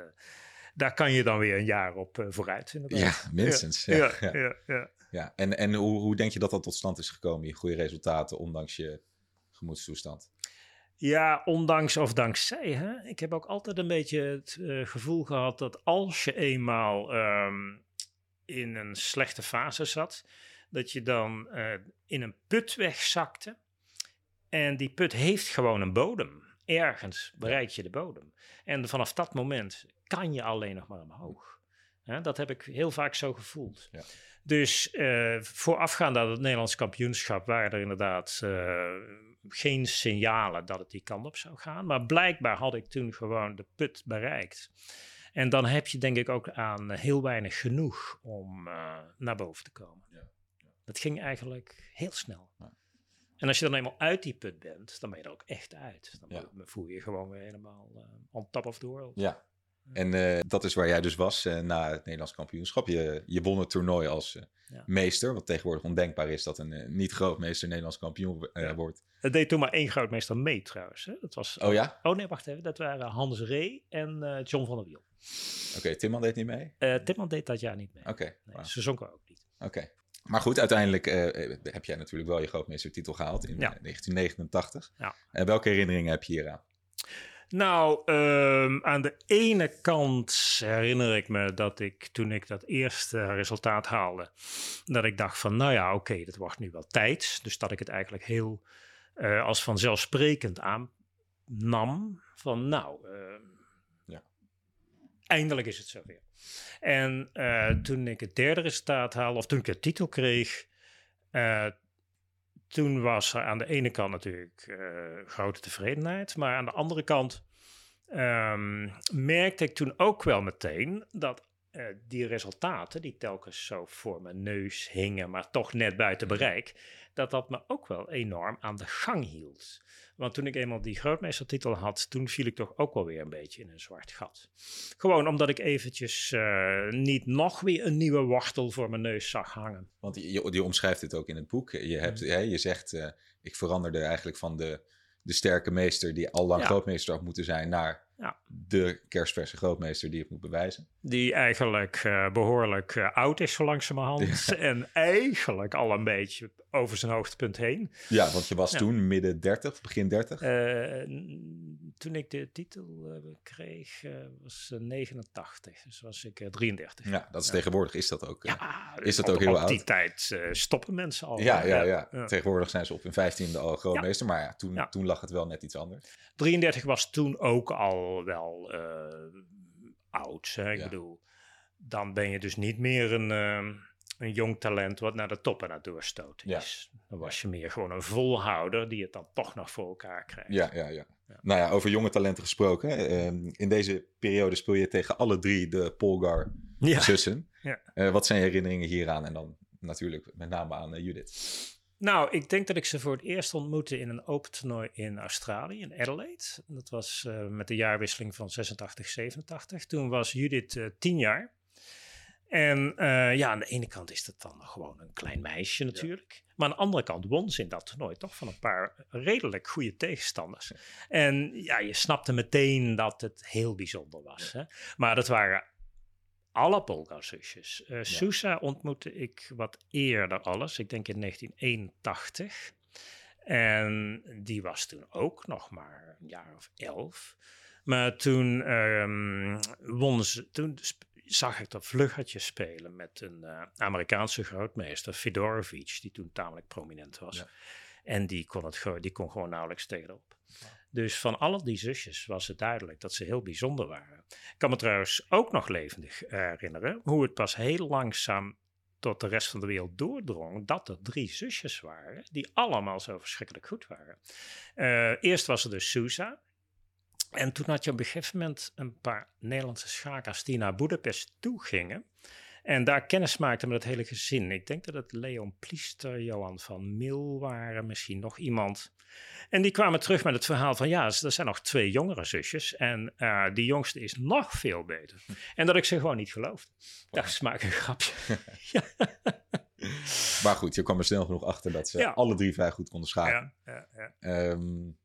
daar kan je dan weer een jaar op uh, vooruit inderdaad. Ja, minstens. Ja, ja, ja, ja. ja, ja. ja. En, en hoe, hoe denk je dat dat tot stand is gekomen, je goede resultaten, ondanks je gemoedstoestand? Ja, ondanks of dankzij. Hè? Ik heb ook altijd een beetje het uh, gevoel gehad dat als je eenmaal um, in een slechte fase zat, dat je dan uh, in een put wegzakte. En die put heeft gewoon een bodem. Ergens bereik je de bodem. En vanaf dat moment kan je alleen nog maar omhoog. Ja, dat heb ik heel vaak zo gevoeld. Ja. Dus uh, voorafgaand aan het Nederlands kampioenschap waren er inderdaad uh, geen signalen dat het die kant op zou gaan. Maar blijkbaar had ik toen gewoon de put bereikt. En dan heb je denk ik ook aan heel weinig genoeg om uh, naar boven te komen. Ja. Ja. Dat ging eigenlijk heel snel. Ja. En als je dan eenmaal uit die put bent, dan ben je er ook echt uit. Dan ja. voel je je gewoon weer helemaal uh, on top of the world. Ja. En uh, dat is waar jij dus was uh, na het Nederlands kampioenschap. Je, je won het toernooi als uh, ja. meester. Wat tegenwoordig ondenkbaar is dat een uh, niet-grootmeester Nederlands kampioen uh, ja. wordt. Het deed toen maar één grootmeester mee trouwens. Hè? Dat was, oh ja? Oh nee, wacht even. Dat waren Hans Ree en uh, John van der Wiel. Oké, okay, Timman deed niet mee? Uh, Timman deed dat jaar niet mee. Oké. Okay, nee, wow. Ze zonken ook niet. Oké. Okay. Maar goed, uiteindelijk uh, heb jij natuurlijk wel je grootmeestertitel gehaald in ja. negentien negenentachtig. Ja. Uh, welke herinneringen heb je hieraan? Nou, um, aan de ene kant herinner ik me dat ik toen ik dat eerste resultaat haalde, dat ik dacht van nou ja, oké, okay, dat wordt nu wel tijd. Dus dat ik het eigenlijk heel uh, als vanzelfsprekend aannam van nou, uh, ja. eindelijk is het zover. En uh, toen ik het derde resultaat haalde, of toen ik de titel kreeg, uh, toen was er aan de ene kant natuurlijk uh, grote tevredenheid. Maar aan de andere kant um, merkte ik toen ook wel meteen dat uh, die resultaten, die telkens zo voor mijn neus hingen, maar toch net buiten bereik, dat dat me ook wel enorm aan de gang hield. Want toen ik eenmaal die grootmeestertitel had, toen viel ik toch ook wel weer een beetje in een zwart gat. Gewoon omdat ik eventjes uh, niet nog weer een nieuwe wortel voor mijn neus zag hangen. Want je, je omschrijft dit ook in het boek. Je, hebt, ja. hè, je zegt, uh, ik veranderde eigenlijk van de, de sterke meester die al lang ja. grootmeester had moeten zijn naar ja. de kerstverse grootmeester die het moet bewijzen. Die eigenlijk uh, behoorlijk uh, oud is zo langzamerhand. Ja. En eigenlijk al een beetje over zijn hoogtepunt heen. Ja, want je was ja. toen midden dertig, begin dertig. Uh, toen ik de titel uh, kreeg, uh, was uh, negenentachtig. Dus was ik uh, drieëndertig. Ja, dat is ja. tegenwoordig is dat ook, uh, ja, is dat op, ook heel op oud. Op die tijd uh, stoppen mensen al. Ja, ja, ja. Uh, tegenwoordig zijn ze op hun vijftiende al grootmeester. Ja. Maar ja toen, ja, toen lag het wel net iets anders. drieëndertig was toen ook al wel uh, oud. Hè? Ik ja. bedoel, dan ben je dus niet meer een... Uh, Een jong talent wat naar de top aan het doorstoten is. Ja. Dan was je meer gewoon een volhouder die het dan toch nog voor elkaar krijgt. Ja, ja, ja. ja. Nou ja, over jonge talenten gesproken. Um, in deze periode speel je tegen alle drie de Polgar-zussen. Ja. Ja. Uh, wat zijn je herinneringen hieraan? En dan natuurlijk met name aan uh, Judith. Nou, ik denk dat ik ze voor het eerst ontmoette in een open toernooi in Australië, in Adelaide. Dat was uh, met de jaarwisseling van zesentachtig zevenentachtig. Toen was Judith uh, tien jaar. En uh, ja, aan de ene kant is dat dan gewoon een klein meisje natuurlijk. Ja. Maar aan de andere kant won ze in dat toernooi toch van een paar redelijk goede tegenstanders. Ja. En ja, je snapte meteen dat het heel bijzonder was. Ja. Hè? Maar dat waren alle Polgar-zusjes. Uh, Zsuzsa ja. ontmoette ik wat eerder alles. Ik denk in negentien eenentachtig. En die was toen ook nog maar een jaar of elf. Maar toen um, won ze... Toen sp- zag ik dat vluggertje spelen met een uh, Amerikaanse grootmeester, Fedorovich, die toen tamelijk prominent was. Ja. En die kon, het ge- die kon gewoon nauwelijks tegenop. Ja. Dus van alle die zusjes was het duidelijk dat ze heel bijzonder waren. Ik kan me trouwens ook nog levendig uh, herinneren hoe het pas heel langzaam tot de rest van de wereld doordrong dat er drie zusjes waren die allemaal zo verschrikkelijk goed waren. Uh, eerst was er dus Zsuzsa. En toen had je op een gegeven moment een paar Nederlandse schakers die naar Boedapest toe gingen. En daar kennis maakten met het hele gezin. Ik denk dat het Leon Pliester, Johan van Mil waren, misschien nog iemand. En die kwamen terug met het verhaal van ja, er zijn nog twee jongere zusjes. En uh, die jongste is nog veel beter. En dat ik ze gewoon niet geloofde. Ik dacht, ze maken een grapje. ja. Maar goed, je kwam er snel genoeg achter dat ze ja. alle drie vrij goed konden schaken. Ja, ja, ja. Um,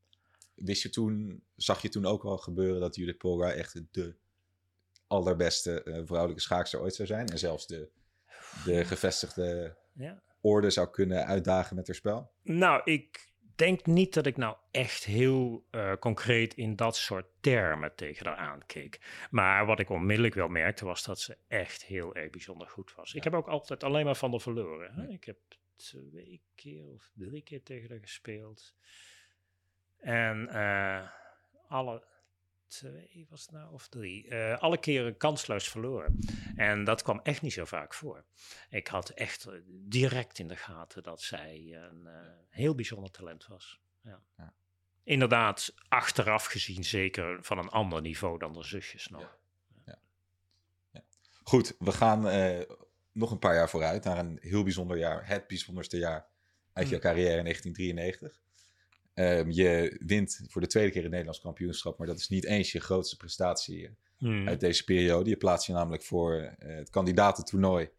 Wist je toen, zag je toen ook wel gebeuren dat Judith Polgar echt de allerbeste uh, vrouwelijke schaakster ooit zou zijn? En zelfs de, de gevestigde ja. orde zou kunnen uitdagen met haar spel? Nou, ik denk niet dat ik nou echt heel uh, concreet in dat soort termen tegen haar aankeek. Maar wat ik onmiddellijk wel merkte was dat ze echt heel erg bijzonder goed was. Ja. Ik heb ook altijd alleen maar van haar verloren. Hè? Ja. Ik heb twee keer of drie keer tegen haar gespeeld. En uh, alle twee was het nou of drie, uh, alle keren kansloos verloren. En dat kwam echt niet zo vaak voor. Ik had echt uh, direct in de gaten dat zij een uh, heel bijzonder talent was. Ja. Ja. Inderdaad, achteraf gezien zeker van een ander niveau dan de zusjes nog. Ja. Ja. Ja. Goed, we gaan uh, nog een paar jaar vooruit naar een heel bijzonder jaar. Het bijzonderste jaar uit jouw carrière in negentien drieënnegentig. Um, je wint voor de tweede keer het Nederlands kampioenschap, maar dat is niet eens je grootste prestatie mm. uit deze periode. Je plaatst je namelijk voor uh, het kandidatentoernooi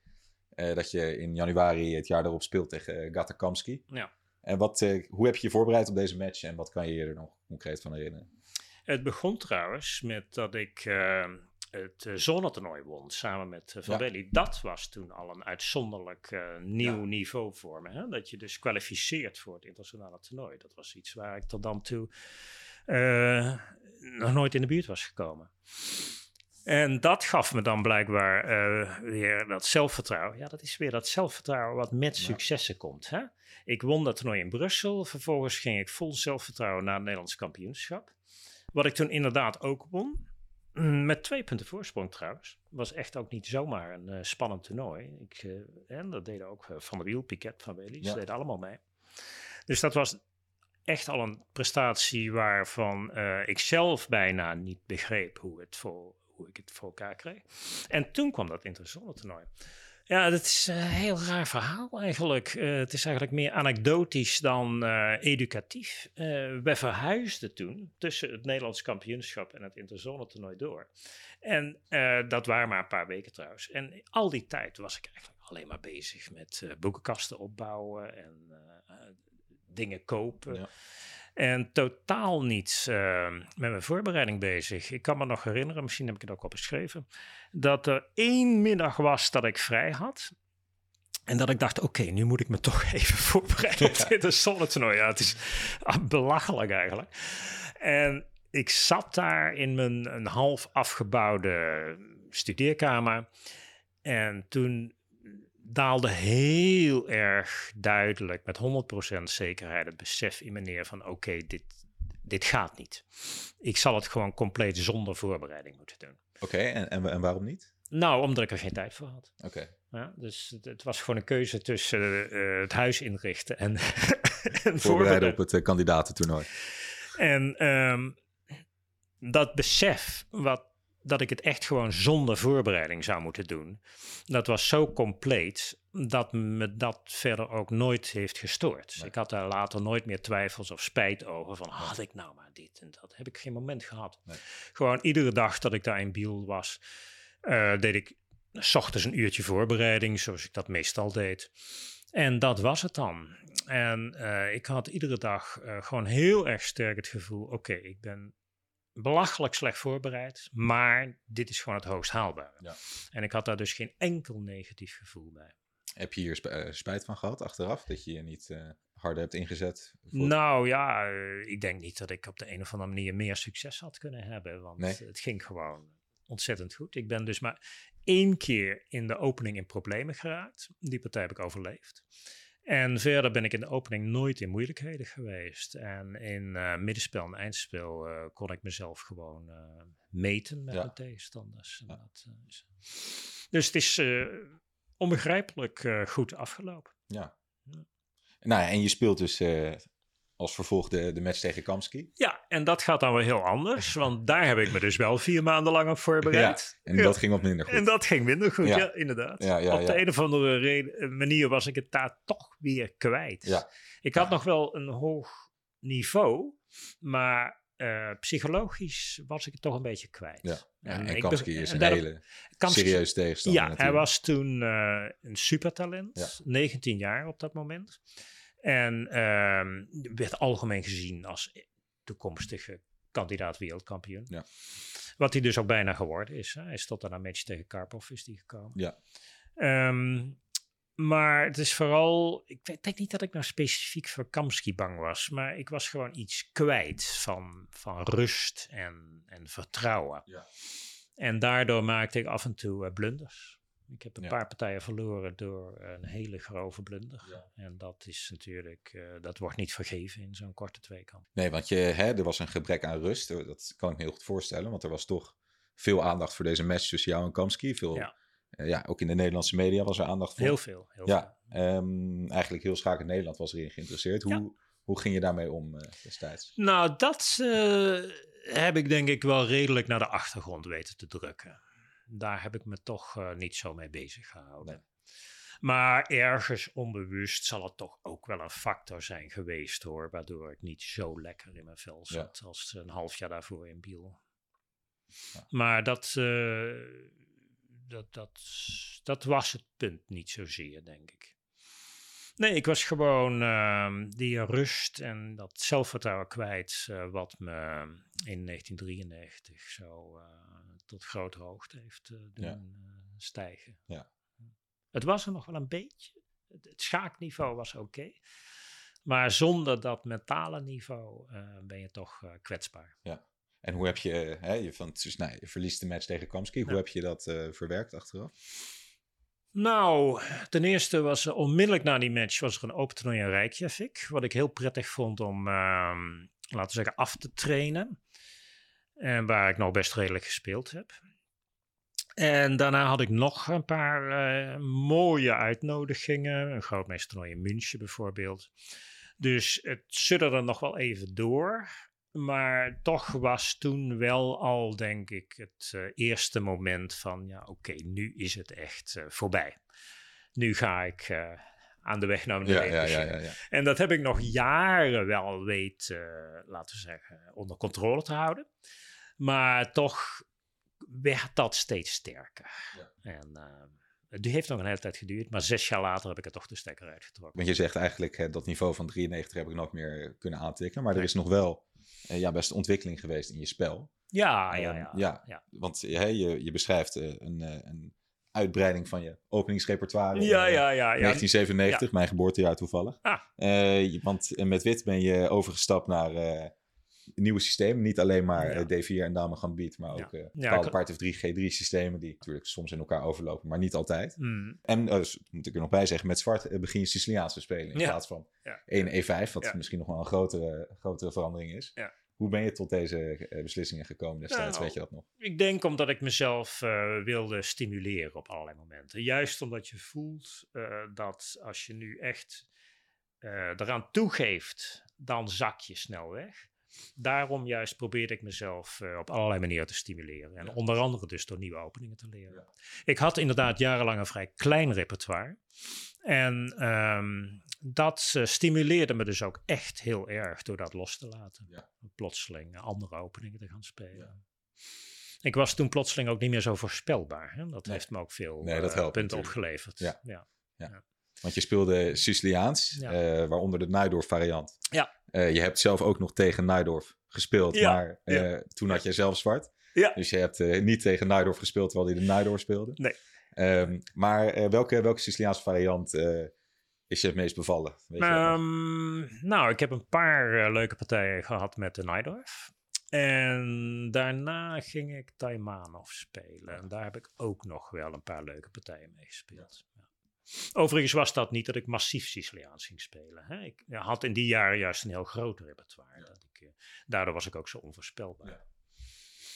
uh, dat je in januari het jaar daarop speelt tegen uh, Gata Kamsky. Ja. En wat, uh, hoe heb je je voorbereid op deze match en wat kan je je er nog concreet van herinneren? Het begon trouwens met dat ik uh, het uh, zonnetoernooi won samen met uh, Van Wehdy. Ja. Dat was toen al een uitzonderlijk uh, nieuw ja. niveau voor me. Hè? Dat je dus kwalificeert voor het internationale toernooi. Dat was iets waar ik tot dan toe uh, nog nooit in de buurt was gekomen. En dat gaf me dan blijkbaar uh, weer dat zelfvertrouwen. Ja, dat is weer dat zelfvertrouwen wat met successen ja. komt. Hè? Ik won dat toernooi in Brussel. Vervolgens ging ik vol zelfvertrouwen naar het Nederlands kampioenschap. Wat ik toen inderdaad ook won. Met twee punten voorsprong trouwens. Was echt ook niet zomaar een uh, spannend toernooi. Ik, uh, en dat deden ook uh, Van der Wiel, Piquet, Van Wehdy. Ja. Ze deden allemaal mee. Dus dat was echt al een prestatie waarvan uh, ik zelf bijna niet begreep hoe het voor... hoe ik het voor elkaar kreeg. En toen kwam dat interessante toernooi. Ja, dat is een heel raar verhaal eigenlijk. Uh, het is eigenlijk meer anekdotisch dan uh, educatief. Uh, we verhuisden toen tussen het Nederlands kampioenschap en het Interzone toernooi door. En uh, dat waren maar een paar weken trouwens. En al die tijd was ik eigenlijk alleen maar bezig met uh, boekenkasten opbouwen en uh, uh, dingen kopen. Ja. En totaal niet uh, met mijn voorbereiding bezig. Ik kan me nog herinneren, misschien heb ik het ook al beschreven, dat er één middag was dat ik vrij had. En dat ik dacht, oké, okay, nu moet ik me toch even voorbereiden ja. op dit zonnetoernooi. Ja, het is belachelijk eigenlijk. En ik zat daar in mijn een half afgebouwde studeerkamer. En toen daalde heel erg duidelijk met honderd procent zekerheid het besef in me neer van oké, okay, dit, dit gaat niet. Ik zal het gewoon compleet zonder voorbereiding moeten doen. Oké, okay, en, en, en waarom niet? Nou, omdat ik er geen tijd voor had. Oké. Okay. Ja, dus het, het was gewoon een keuze tussen uh, het huis inrichten en, en voorbereiden, voorbereiden op het uh, kandidatentoernooi. En um, dat besef wat dat ik het echt gewoon zonder voorbereiding zou moeten doen. Dat was zo compleet dat me dat verder ook nooit heeft gestoord. Nee. Ik had daar later nooit meer twijfels of spijt over van had ik nou maar dit en dat. Heb ik geen moment gehad. Nee. Gewoon iedere dag dat ik daar in Biel was, uh, deed ik 's ochtends een uurtje voorbereiding, zoals ik dat meestal deed. En dat was het dan. En uh, ik had iedere dag uh, gewoon heel erg sterk het gevoel, oké, okay, ik ben belachelijk slecht voorbereid, maar dit is gewoon het hoogst haalbare. Ja. En ik had daar dus geen enkel negatief gevoel bij. Heb je hier sp- uh, spijt van gehad achteraf? Dat je je niet uh, harder hebt ingezet? Voor... Nou ja, uh, ik denk niet dat ik op de een of andere manier meer succes had kunnen hebben. Want nee. het ging gewoon ontzettend goed. Ik ben dus maar één keer in de opening in problemen geraakt. Die partij heb ik overleefd. En verder ben ik in de opening nooit in moeilijkheden geweest. En in uh, middenspel en eindspel uh, kon ik mezelf gewoon uh, meten met ja. mijn tegenstanders. Ja. Dat, uh, dus het is uh, onbegrijpelijk uh, goed afgelopen. Ja. ja. Nou ja, en je speelt dus uh, als vervolg de, de match tegen Kamsky. Ja, en dat gaat dan weer heel anders. Want daar heb ik me dus wel vier maanden lang op voorbereid. Ja, en ja. dat ging wat minder goed. En dat ging minder goed, ja, ja inderdaad. Ja, ja, op de ja. een of andere reden, manier was ik het daar toch weer kwijt. Ja. Ik had ja. nog wel een hoog niveau, maar uh, psychologisch was ik het toch een beetje kwijt. Ja. Ja, en, en Kamsky is een daarop, hele Kamsky, serieus tegenstander. Ja, natuurlijk. Hij was toen uh, een supertalent, ja. negentien jaar op dat moment. En uh, werd algemeen gezien als toekomstige kandidaat wereldkampioen. Ja. Wat hij dus ook bijna geworden is. Hè? Hij is tot aan een match tegen Karpov is die gekomen. Ja. Um, Maar het is vooral, ik denk niet dat ik nou specifiek voor Kamsky bang was, maar ik was gewoon iets kwijt van, van rust en, en vertrouwen. Ja. En daardoor maakte ik af en toe uh, blunders. Ik heb een ja. paar partijen verloren door een hele grove blunder. Ja. En dat is natuurlijk, uh, dat wordt niet vergeven in zo'n korte tweekant. Nee, want je, hè, er was een gebrek aan rust. Dat kan ik me heel goed voorstellen, want er was toch veel aandacht voor deze match tussen jou en Kamsky. Veel, ja. Uh, ja, ook in de Nederlandse media was er aandacht voor. Heel veel. Heel ja, veel. Um, eigenlijk heel schaak in Nederland was erin geïnteresseerd. Hoe, ja. hoe ging je daarmee om uh, destijds? Nou, dat uh, heb ik denk ik wel redelijk naar de achtergrond weten te drukken. Daar heb ik me toch uh, niet zo mee bezig gehouden. Nee. Maar ergens onbewust zal het toch ook wel een factor zijn geweest hoor. Waardoor ik niet zo lekker in mijn vel zat ja. als een half jaar daarvoor in Biel. Ja. Maar dat, uh, dat, dat, dat was het punt niet zozeer, denk ik. Nee, ik was gewoon uh, die rust en dat zelfvertrouwen kwijt. Uh, wat me in negentien drieënnegentig zo... Uh, tot grote hoogte heeft uh, doen ja. uh, stijgen. Ja. Het was er nog wel een beetje. Het, het schaakniveau was oké. Okay, maar zonder dat mentale niveau uh, ben je toch uh, kwetsbaar. Ja. En hoe heb je, hè, je, van, dus, nou, je verliest de match tegen Kamsky. Ja. Hoe heb je dat uh, verwerkt achteraf? Nou, ten eerste was uh, onmiddellijk na die match was er een open toernooi in Reykjavik. Wat ik heel prettig vond om, uh, laten we zeggen, af te trainen. En waar ik nog best redelijk gespeeld heb. En daarna had ik nog een paar uh, mooie uitnodigingen. Een grootmeestertoernooi in München bijvoorbeeld. Dus het sudderde nog wel even door. Maar toch was toen wel al, denk ik, het uh, eerste moment van... ja, oké, okay, nu is het echt uh, voorbij. Nu ga ik... Uh, aan de weg naar de ja, ja, ja, ja, ja. En dat heb ik nog jaren wel weten, uh, laten we zeggen, onder controle te houden. Maar toch werd dat steeds sterker. Ja. En uh, het heeft nog een hele tijd geduurd, maar zes jaar later heb ik er toch de stekker uitgetrokken. Want je zegt eigenlijk, hè, dat niveau van drieënnegentig heb ik nog meer kunnen aantikken. Maar er is nog wel uh, ja, best ontwikkeling geweest in je spel. Ja, um, ja, ja, ja. ja. Want hey, je, je beschrijft uh, een... een uitbreiding van je openingsrepertoire. Ja, ja, ja. ja. negentien zevenennegentig, ja. mijn geboortejaar toevallig. Ah. Uh, want met wit ben je overgestapt naar uh, een nieuw systeem. Niet alleen maar ja. D vier en dame gambiet, maar ook ja. uh, bepaalde ja, paard of drie, G drie systemen die natuurlijk soms in elkaar overlopen, maar niet altijd. Mm. En, uh, dus, moet ik er nog bij zeggen, met zwart uh, begin je Siciliaanse spelen in ja. plaats van ja. één E vijf, wat ja. misschien nog wel een grotere, grotere verandering is. Ja. Hoe ben je tot deze beslissingen gekomen destijds, nou, weet je dat nog? Ik denk omdat ik mezelf uh, wilde stimuleren op allerlei momenten. Juist omdat je voelt uh, dat als je nu echt uh, eraan toegeeft, dan zak je snel weg. Daarom juist probeerde ik mezelf uh, op allerlei manieren te stimuleren. En ja. onder andere dus door nieuwe openingen te leren. Ja. Ik had inderdaad jarenlang een vrij klein repertoire. En um, dat uh, stimuleerde me dus ook echt heel erg door dat los te laten. Ja. Plotseling andere openingen te gaan spelen. Ja. Ik was toen plotseling ook niet meer zo voorspelbaar. Hè? Dat nee. heeft me ook veel nee, dat uh, helpt, punten natuurlijk. Opgeleverd. Ja. Ja. Ja. Ja. Want je speelde Siciliaans, ja. uh, waaronder de Najdorf variant. Ja. Uh, je hebt zelf ook nog tegen Najdorf gespeeld, ja. maar uh, ja. toen had jij zelf zwart. Ja. Dus je hebt uh, niet tegen Najdorf gespeeld terwijl hij de Najdorf speelde. Nee. Um, maar uh, welke, welke Siciliaanse variant uh, is je het meest bevallen? Weet um, je nou, ik heb een paar uh, leuke partijen gehad met de Najdorf. En daarna ging ik Taimanov spelen. En daar heb ik ook nog wel een paar leuke partijen mee gespeeld. Ja. Overigens was dat niet dat ik massief Siciliaans ging spelen. Hè? Ik had in die jaren juist een heel groot repertoire. Ja. Dat ik, uh, daardoor was ik ook zo onvoorspelbaar. Ja.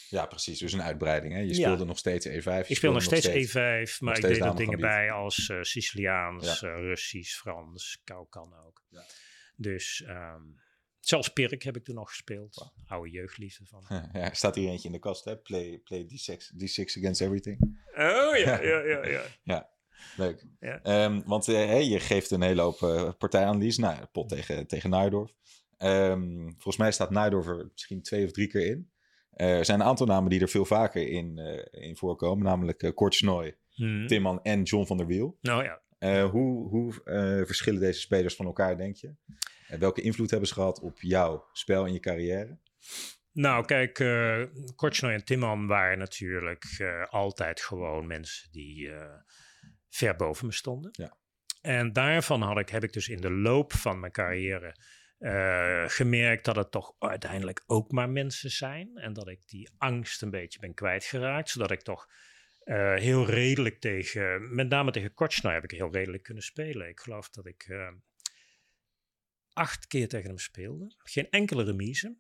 Ja, precies. Dus een uitbreiding. Hè? Je speelde ja. nog steeds E vijf. Je ik speel nog steeds E vijf, maar steeds ik deed er dingen bij als uh, Siciliaans, ja. uh, Russisch, Frans, Kaukan ook. Ja. Dus um, zelfs Pirk heb ik toen nog gespeeld. Wow. Oude jeugdliefde van. Ja, er staat hier eentje in de kast, hè? Play, play D zes, D zes against everything. Oh ja, ja, ja, ja. ja. Leuk. Ja. Um, want uh, hey, je geeft een hele hoop uh, partijanalyse. Nou, pot tegen, tegen Najdorf. Um, volgens mij staat Najdorf er misschien twee of drie keer in. Uh, er zijn een aantal namen die er veel vaker in, uh, in voorkomen. Namelijk uh, Korchnoi, hmm. Timman en John van der Wiel. Nou ja. Uh, hoe hoe uh, verschillen deze spelers van elkaar, denk je? Uh, welke invloed hebben ze gehad op jouw spel en je carrière? Nou, kijk, uh, Korchnoi en Timman waren natuurlijk uh, altijd gewoon mensen die... Uh, ver boven me stonden. Ja. En daarvan had ik, heb ik dus in de loop van mijn carrière uh, gemerkt dat het toch uiteindelijk ook maar mensen zijn. En dat ik die angst een beetje ben kwijtgeraakt. Zodat ik toch uh, heel redelijk tegen, met name tegen Korchnoi heb ik heel redelijk kunnen spelen. Ik geloof dat ik uh, acht keer tegen hem speelde. Geen enkele remise.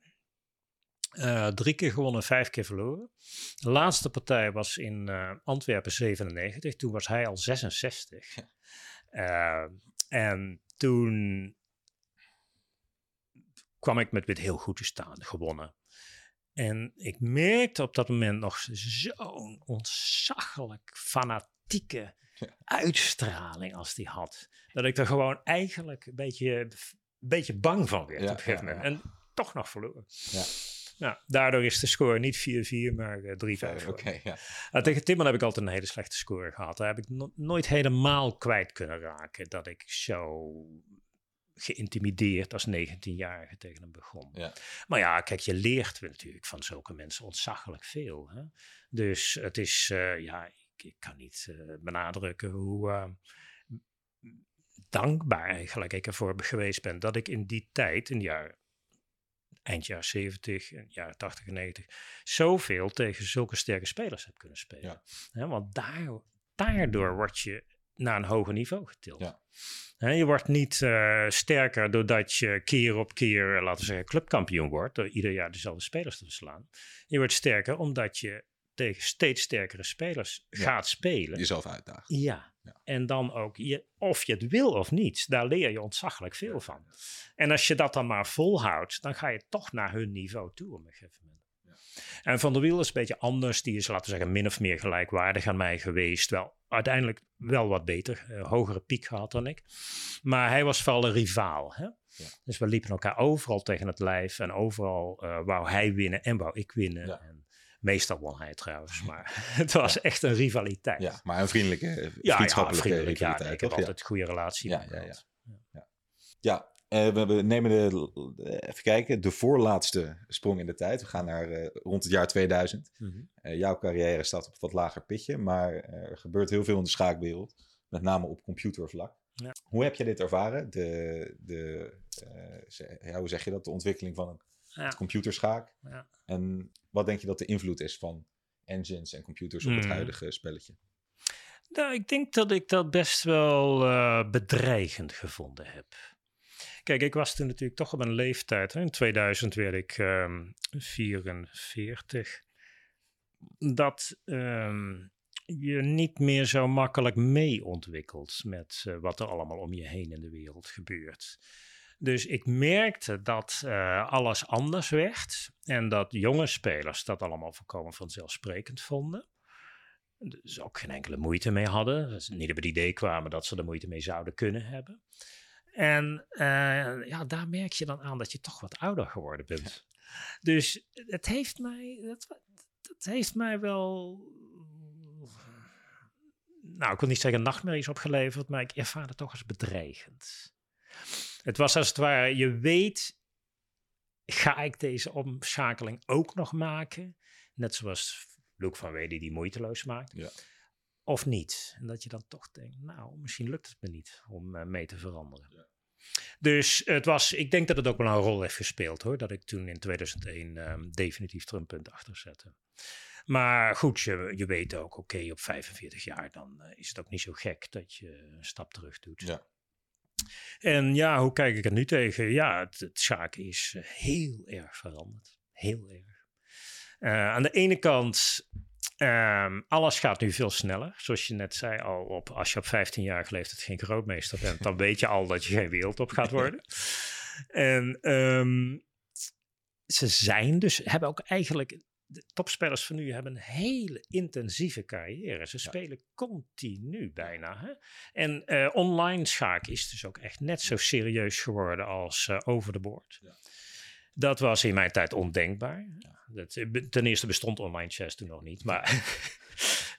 Uh, drie keer gewonnen, vijf keer verloren. De laatste partij was in uh, Antwerpen zevenennegentig. Toen was hij al zesenzestig. Uh, en toen kwam ik met wit heel goed te staan, gewonnen. En ik merkte op dat moment nog zo'n ontzaglijk fanatieke ja. uitstraling als die had. Dat ik er gewoon eigenlijk een beetje, een beetje bang van werd ja, op een gegeven moment. Ja, ja. En toch nog verloren. Ja. Nou, daardoor is de score niet vier vier, maar uh, drie vijf. Uh, okay, yeah. uh, tegen Timman heb ik altijd een hele slechte score gehad. Daar heb ik no- nooit helemaal kwijt kunnen raken dat ik zo geïntimideerd als negentienjarige tegen hem begon. Yeah. Maar ja, kijk, je leert natuurlijk van zulke mensen ontzaglijk veel. Hè? Dus het is, uh, ja, ik, ik kan niet uh, benadrukken hoe uh, dankbaar eigenlijk ik ervoor geweest ben dat ik in die tijd, in de jaren eind jaren zeventig, jaren tachtig en negentig, zoveel tegen zulke sterke spelers heb kunnen spelen. Ja. He, want daar, daardoor word je naar een hoger niveau getild. Ja. He, je wordt niet uh, sterker doordat je keer op keer, uh, laten we zeggen, clubkampioen wordt, door ieder jaar dezelfde spelers te verslaan. Je wordt sterker omdat je tegen steeds sterkere spelers ja. gaat spelen. Jezelf uitdagen. Ja. ja, en dan ook, je, of je het wil of niet, daar leer je ontzaglijk veel van. En als je dat dan maar volhoudt, dan ga je toch naar hun niveau toe op een gegeven moment. Ja. En Van der Wiel is een beetje anders. Die is, laten we zeggen, min of meer gelijkwaardig aan mij geweest. Wel, uiteindelijk wel wat beter, uh, hogere piek gehad dan ik. Maar hij was vooral een rivaal, hè? Ja. Dus we liepen elkaar overal tegen het lijf en overal uh, wou hij winnen en wou ik winnen. Ja. En, meestal won hij trouwens, maar het was ja. echt een rivaliteit. Ja, maar een vriendelijke, vriendschappelijke ja, ja, vriendelijk, rivaliteit. Ja, ik heb toch? altijd een ja. goede relatie ja, met ja, ja. ja. ja uh, we nemen de, even kijken, de voorlaatste sprong in de tijd. We gaan naar uh, rond het jaar tweeduizend. Mm-hmm. Uh, jouw carrière staat op een wat lager pitje, maar er gebeurt heel veel in de schaakwereld. Met name op computervlak. Ja. Hoe heb je dit ervaren? De, de, uh, ja, hoe zeg je dat? De ontwikkeling van een ja. computerschaak. Ja. En wat denk je dat de invloed is van engines en computers op het huidige spelletje? Nou, ik denk dat ik dat best wel uh, bedreigend gevonden heb. Kijk, ik was toen natuurlijk toch op een leeftijd. Hè? In tweeduizend werd ik um, vierenveertig. Dat um, je niet meer zo makkelijk mee ontwikkelt met uh, wat er allemaal om je heen in de wereld gebeurt. Dus ik merkte dat uh, alles anders werd en dat jonge spelers dat allemaal volkomen vanzelfsprekend vonden. Dus ook geen enkele moeite mee hadden. Dus niet op het idee kwamen dat ze er moeite mee zouden kunnen hebben. En uh, ja, daar merk je dan aan dat je toch wat ouder geworden bent. Ja. Dus het heeft mij, dat, dat heeft mij wel... Nou, ik wil niet zeggen nachtmerries opgeleverd, maar ik ervaar het toch als bedreigend. Het was als het ware, je weet, ga ik deze omschakeling ook nog maken? Net zoals Loek van Wehdy die moeiteloos maakt. Ja. Of niet? En dat je dan toch denkt, nou, misschien lukt het me niet om uh, mee te veranderen. Ja. Dus het was, ik denk dat het ook wel een rol heeft gespeeld hoor. Dat ik toen in tweeduizend één um, definitief er een punt achter zette. Maar goed, je, je weet ook, oké, okay, op vijfenveertig jaar dan uh, is het ook niet zo gek dat je een stap terug doet. Ja. En ja, hoe kijk ik er nu tegen? Ja, het, het schaken is heel erg veranderd. Heel erg. Uh, aan de ene kant, um, alles gaat nu veel sneller. Zoals je net zei al, op, als je op vijftienjarige leeftijd geen grootmeester bent, dan weet je al dat je geen wereldtop gaat worden. En um, ze zijn dus, hebben ook eigenlijk, de topspelers van nu hebben een hele intensieve carrière. Ze spelen ja. continu bijna. Hè? En uh, online schaken is dus ook echt net zo serieus geworden als uh, over de board. Ja. Dat was in mijn tijd ondenkbaar. Ja. Dat, ten eerste bestond online chess toen nog niet. Maar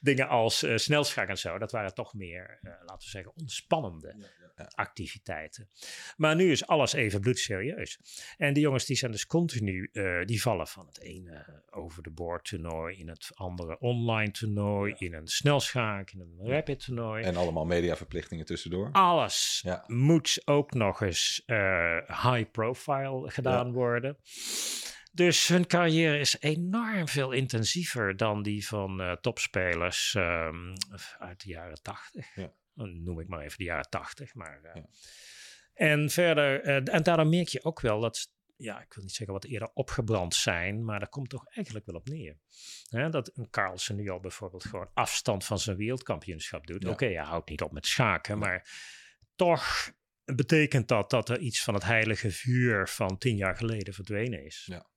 dingen als uh, snelschaak en zo, dat waren toch meer, uh, laten we zeggen, ontspannende ja, ja. ja. activiteiten. Maar nu is alles even bloedserieus. En de jongens die zijn dus continu, uh, die vallen van het ene over de board toernooi in het andere online toernooi, ja. in een snelschaak, in een rapid toernooi. En allemaal mediaverplichtingen tussendoor. Alles ja. moet ook nog eens uh, high profile gedaan ja. worden. Dus hun carrière is enorm veel intensiever dan die van uh, topspelers um, uit de jaren tachtig. Ja. Dan noem ik maar even de jaren tachtig. Maar, uh, ja. En verder, uh, en daarom merk je ook wel dat, ja, ik wil niet zeggen wat eerder opgebrand zijn, maar daar komt toch eigenlijk wel op neer. Hè, dat een Carlsen nu al bijvoorbeeld gewoon afstand van zijn wereldkampioenschap doet. Ja. Oké, okay, hij houdt niet op met schaken, ja. maar toch betekent dat dat er iets van het heilige vuur van tien jaar geleden verdwenen is. Ja.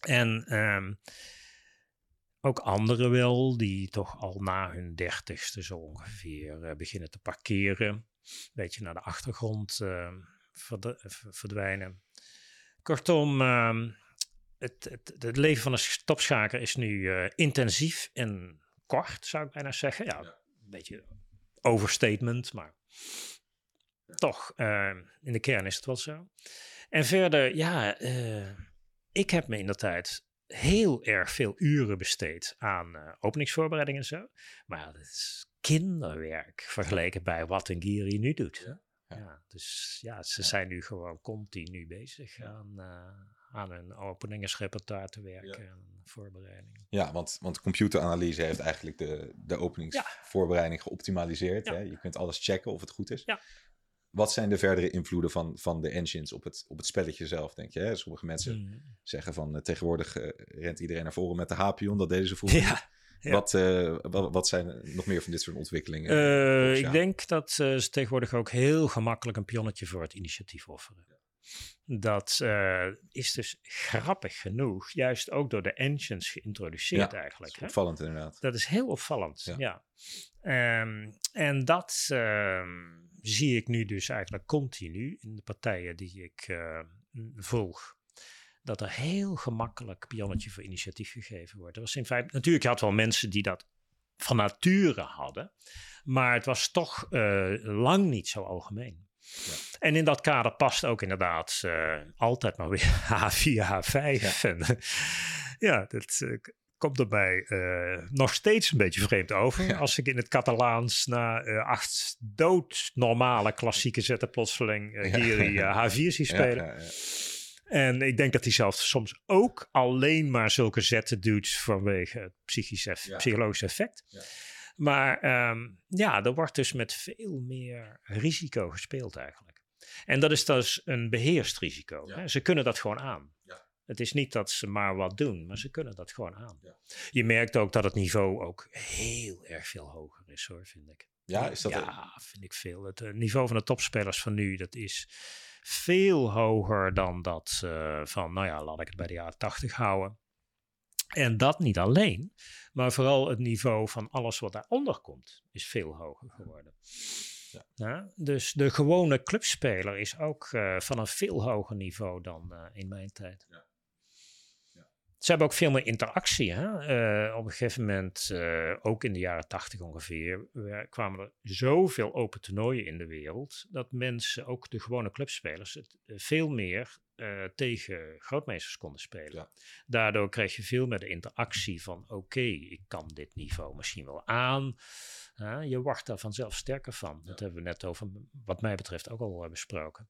En um, ook anderen wel, die toch al na hun dertigste zo ongeveer uh, beginnen te parkeren. Een beetje naar de achtergrond uh, verd- verdwijnen. Kortom, um, het, het, het leven van een topschaker is nu uh, intensief en kort, zou ik bijna zeggen. Ja, ja. Een beetje overstatement, maar ja. toch, uh, in de kern is het wel zo. En verder, ja... Uh, Ik heb me in de tijd heel erg veel uren besteed aan uh, openingsvoorbereidingen en zo. Maar dat is kinderwerk vergeleken bij wat een Giri nu doet. Ja. Ja. Ja, dus ja, ze ja. zijn nu gewoon continu bezig aan, uh, aan hun openingsrepertoire te werken ja. en voorbereidingen. Ja, want, want computeranalyse heeft eigenlijk de, de openingsvoorbereiding ja. geoptimaliseerd. Ja. Hè? Je kunt alles checken of het goed is. Ja. Wat zijn de verdere invloeden van, van de engines op het, op het spelletje zelf, denk je? Hè? Sommige mensen mm. zeggen van uh, tegenwoordig uh, rent iedereen naar voren met de H P I O N. Dat deden ze vroeger. Ja, ja. Wat, uh, wat, wat zijn nog meer van dit soort ontwikkelingen? Uh, ik denk dat uh, ze tegenwoordig ook heel gemakkelijk een pionnetje voor het initiatief offeren. Ja. Dat uh, is dus grappig genoeg, juist ook door de engines geïntroduceerd ja, eigenlijk. Dat is opvallend, hè? Inderdaad. Dat is heel opvallend, ja. ja. Um, en dat um, zie ik nu dus eigenlijk continu in de partijen die ik uh, volg. Dat er heel gemakkelijk pionnetje voor initiatief gegeven wordt. Er was in feite, natuurlijk, je had wel mensen die dat van nature hadden. Maar het was toch uh, lang niet zo algemeen. Ja. En in dat kader past ook inderdaad uh, altijd maar weer H vier, H vijf. Ja, en, ja dat uh, komt er mij uh, nog steeds een beetje vreemd over. Ja. Als ik in het Catalaans na uh, acht doodnormale klassieke zetten plotseling uh, hier ja. uh, H vier zie spelen. Ja, ja, ja. En ik denk dat hij zelf soms ook alleen maar zulke zetten doet vanwege het psychisch eff- ja. psychologisch effect. Ja. Maar um, ja, er wordt dus met veel meer risico gespeeld eigenlijk. En dat is dus een beheerst risico. Ja. Hè? Ze kunnen dat gewoon aan. Ja. Het is niet dat ze maar wat doen, maar ze kunnen dat gewoon aan. Ja. Je merkt ook dat het niveau ook heel erg veel hoger is, hoor, vind ik. Ja, is dat ja een... vind ik veel. Het uh, niveau van de topspelers van nu, dat is veel hoger dan dat uh, van, nou ja, laat ik het bij de jaren tachtig houden. En dat niet alleen, maar vooral het niveau van alles wat daaronder komt is veel hoger geworden. Ja. Ja, dus de gewone clubspeler is ook uh, van een veel hoger niveau dan uh, in mijn tijd. Ja. Ja. Ze hebben ook veel meer interactie. Hè? Uh, op een gegeven moment, uh, ook in de jaren tachtig ongeveer, kwamen er zoveel open toernooien in de wereld, dat mensen, ook de gewone clubspelers, het uh, veel meer... Uh, tegen grootmeesters konden spelen. Ja. Daardoor kreeg je veel meer de interactie van... oké, okay, ik kan dit niveau misschien wel aan. Uh, je wordt daar vanzelf sterker van. Ja. Dat hebben we net over, wat mij betreft, ook al besproken.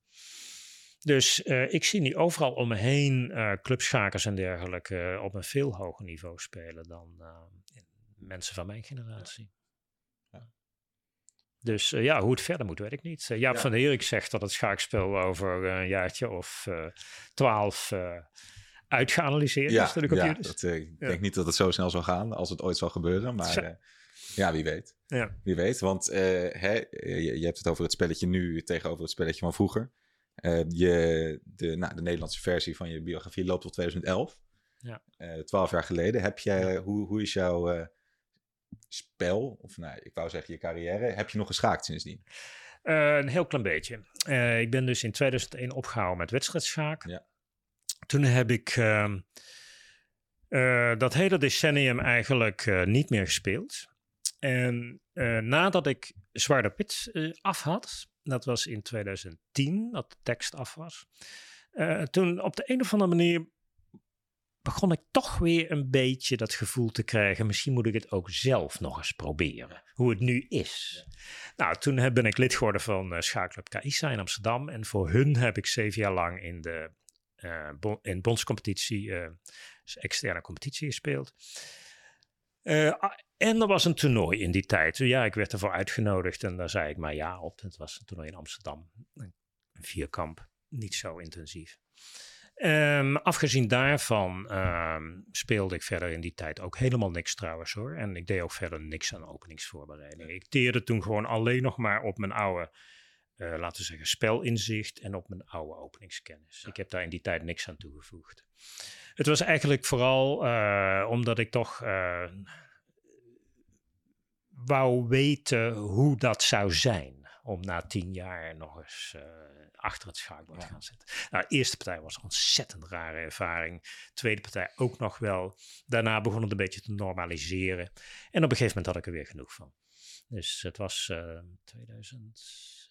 Dus uh, ik zie nu overal om me heen... Uh, clubschakers en dergelijke... Uh, op een veel hoger niveau spelen... dan uh, mensen van mijn generatie. Ja. Ja. Dus uh, ja, hoe het verder moet, weet ik niet. Uh, Jaap ja. van der Herik zegt dat het schaakspel over uh, een jaartje of uh, twaalf uh, uitgeanalyseerd ja, is door de computers. Ja, dat, uh, ik ja. denk niet dat het zo snel zal gaan als het ooit zal gebeuren. Maar uh, ja, wie weet. Ja. Wie weet, want uh, hè, je, je hebt het over het spelletje nu tegenover het spelletje van vroeger. Uh, je, de, nou, de Nederlandse versie van je biografie loopt tot tweeduizend elf. Ja. Uh, twaalf jaar geleden. Heb jij, ja. hoe, hoe is jouw... Uh, spel, of nou, ik wou zeggen je carrière, heb je nog geschaakt sindsdien? Uh, een heel klein beetje. Uh, ik ben dus in tweeduizend één opgehouden met wedstrijdschaak. Ja. Toen heb ik uh, uh, dat hele decennium eigenlijk uh, niet meer gespeeld. En uh, nadat ik Zwarte Pit uh, af had, Dat was in tweeduizend tien, dat de tekst af was. Uh, toen op de een of andere manier begon ik toch weer een beetje dat gevoel te krijgen. Misschien moet ik het ook zelf nog eens proberen. Hoe het nu is. Ja. Nou, toen ben ik lid geworden van uh, Schaakclub K I S A in Amsterdam. En voor hun heb ik zeven jaar lang in de uh, bon, in bondscompetitie, uh, dus externe competitie gespeeld. Uh, en er was een toernooi in die tijd. Ja, ik werd ervoor uitgenodigd en daar zei ik maar ja op. Het was een toernooi in Amsterdam. Een vierkamp, niet zo intensief. Um, afgezien daarvan um, speelde ik verder in die tijd ook helemaal niks trouwens hoor. En ik deed ook verder niks aan openingsvoorbereiding. Ik teerde toen gewoon alleen nog maar op mijn oude, uh, laten we zeggen, spelinzicht en op mijn oude openingskennis. Ja. Ik heb daar in die tijd niks aan toegevoegd. Het was eigenlijk vooral uh, omdat ik toch uh, wou weten hoe dat zou zijn. Om na tien jaar nog eens uh, achter het schaakbord te gaan zitten. Nou, de eerste partij was een ontzettend rare ervaring. De tweede partij ook nog wel. Daarna begon het een beetje te normaliseren. En op een gegeven moment had ik er weer genoeg van. Dus het was uh, tweeduizend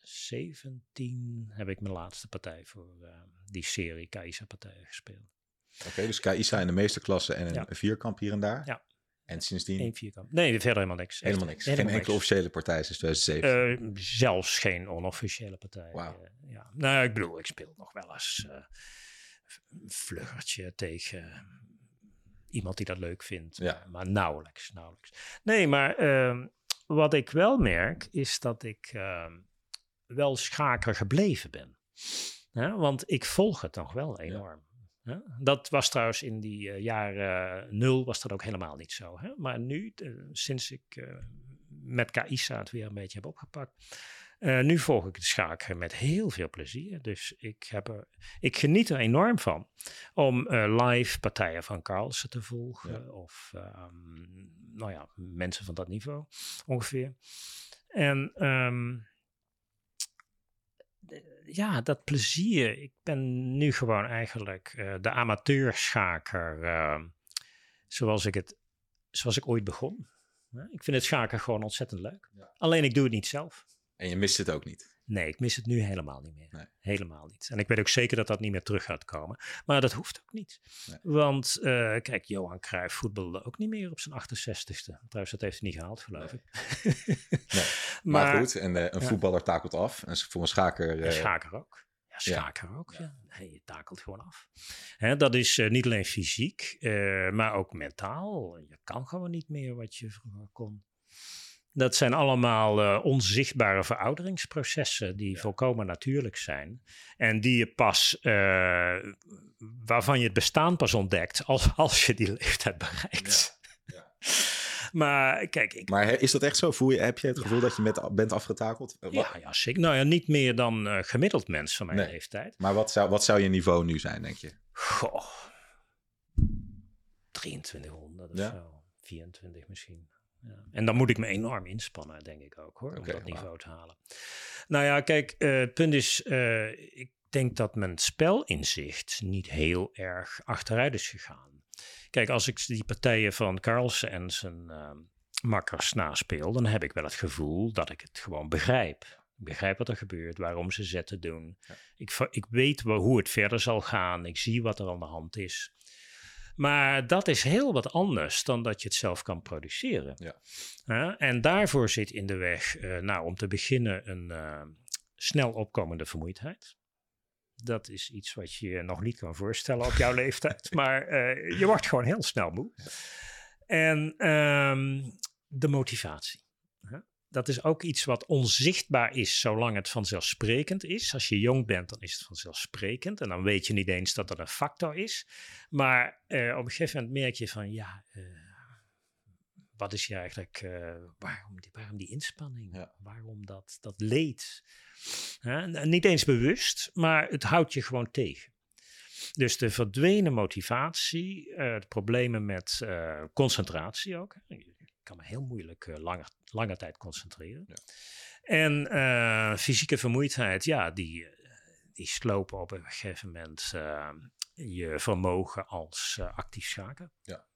zeventien heb ik mijn laatste partij voor uh, die serie K I S A-partijen gespeeld. Oké, okay, dus K I S A in de meeste klassen en een ja. vierkamp hier en daar. Ja. En sindsdien? Eén vierkant. Nee, verder helemaal niks. Echt. Helemaal niks. Helemaal geen enkele officiële partij sinds tweeduizend zeven? Uh, zelfs geen onofficiële partij. Wow. Uh, ja. Nou, ik bedoel, ik speel nog wel eens uh, een flirtje tegen iemand die dat leuk vindt. Ja. Uh, maar nauwelijks, nauwelijks. Nee, maar uh, wat ik wel merk is dat ik uh, wel schaker gebleven ben. Huh? Want ik volg het nog wel enorm. Ja. Ja, dat was trouwens in die uh, jaren uh, nul was dat ook helemaal niet zo. Hè? Maar nu, uh, sinds ik uh, met K I S A het weer een beetje heb opgepakt. Uh, nu volg ik de schaken met heel veel plezier. Dus ik, heb er, ik geniet er enorm van om uh, live partijen van Carlsen te volgen. Ja. Of um, nou ja, mensen van dat niveau ongeveer. En... Um, ja, dat plezier. Ik ben nu gewoon eigenlijk uh, de amateurschaker uh, zoals ik het, zoals ik ooit begon. Ja, ik vind het schaken gewoon ontzettend leuk. Ja. Alleen ik doe het niet zelf. En je mist het ook niet? Nee, ik mis het nu helemaal niet meer. Nee. Helemaal niet. En ik weet ook zeker dat dat niet meer terug gaat komen. Maar dat hoeft ook niet. Nee. Want uh, kijk, Johan Cruijff voetbalde ook niet meer op zijn achtenzestigste. Trouwens, dat heeft hij niet gehaald, geloof nee. ik. Nee. maar, maar goed, en, uh, een ja. voetballer takelt af. En voor een schaker... Uh, een schaker ook. Ja, schaker ja. ook. Ja. Nee, je takelt gewoon af. Hè, dat is uh, niet alleen fysiek, uh, maar ook mentaal. Je kan gewoon niet meer wat je vroeger kon. Dat zijn allemaal uh, onzichtbare verouderingsprocessen die ja. volkomen natuurlijk zijn. En die je pas, uh, waarvan je het bestaan pas ontdekt als, als je die leeftijd bereikt. Ja. Ja. maar kijk, ik... maar is dat echt zo? Voel je, heb je het gevoel ja. dat je met, bent afgetakeld? Ja, ja, zeker. Nou ja, niet meer dan uh, gemiddeld mens van mijn nee. leeftijd. Maar wat zou, wat zou je niveau nu zijn, denk je? Goh, drieëntwintighonderd of ja. zo, vierentwintig misschien. Ja. En dan moet ik me enorm inspannen, denk ik ook, hoor, okay, om dat wow. niveau te halen. Nou ja, kijk, uh, het punt is, uh, ik denk dat mijn spelinzicht niet heel erg achteruit is gegaan. Kijk, als ik die partijen van Carlsen en zijn uh, makkers naspeel, dan heb ik wel het gevoel dat ik het gewoon begrijp. Ik begrijp wat er gebeurt, waarom ze zetten doen. Ja. Ik, ik weet wel hoe het verder zal gaan, ik zie wat er aan de hand is. Maar dat is heel wat anders dan dat je het zelf kan produceren. Ja. Ja, en daarvoor zit in de weg, uh, nou, om te beginnen, een uh, snel opkomende vermoeidheid. Dat is iets wat je nog niet kan voorstellen op jouw leeftijd. Maar uh, je wordt gewoon heel snel moe. Ja. En um, de motivatie. Ja. Dat is ook iets wat onzichtbaar is, zolang het vanzelfsprekend is. Als je jong bent, dan is het vanzelfsprekend. En dan weet je niet eens dat dat een factor is. Maar uh, op een gegeven moment merk je van, ja, uh, wat is je eigenlijk, uh, waarom, die, waarom die inspanning? Ja. Waarom dat, dat leed? Huh? Niet eens bewust, maar het houdt je gewoon tegen. Dus de verdwenen motivatie, uh, de problemen met uh, concentratie ook. Ik kan me heel moeilijk uh, langer, lange tijd concentreren. Ja. En uh, fysieke vermoeidheid, ja, die, die slopen op een gegeven moment uh, je vermogen als uh, actief schaker. Ja.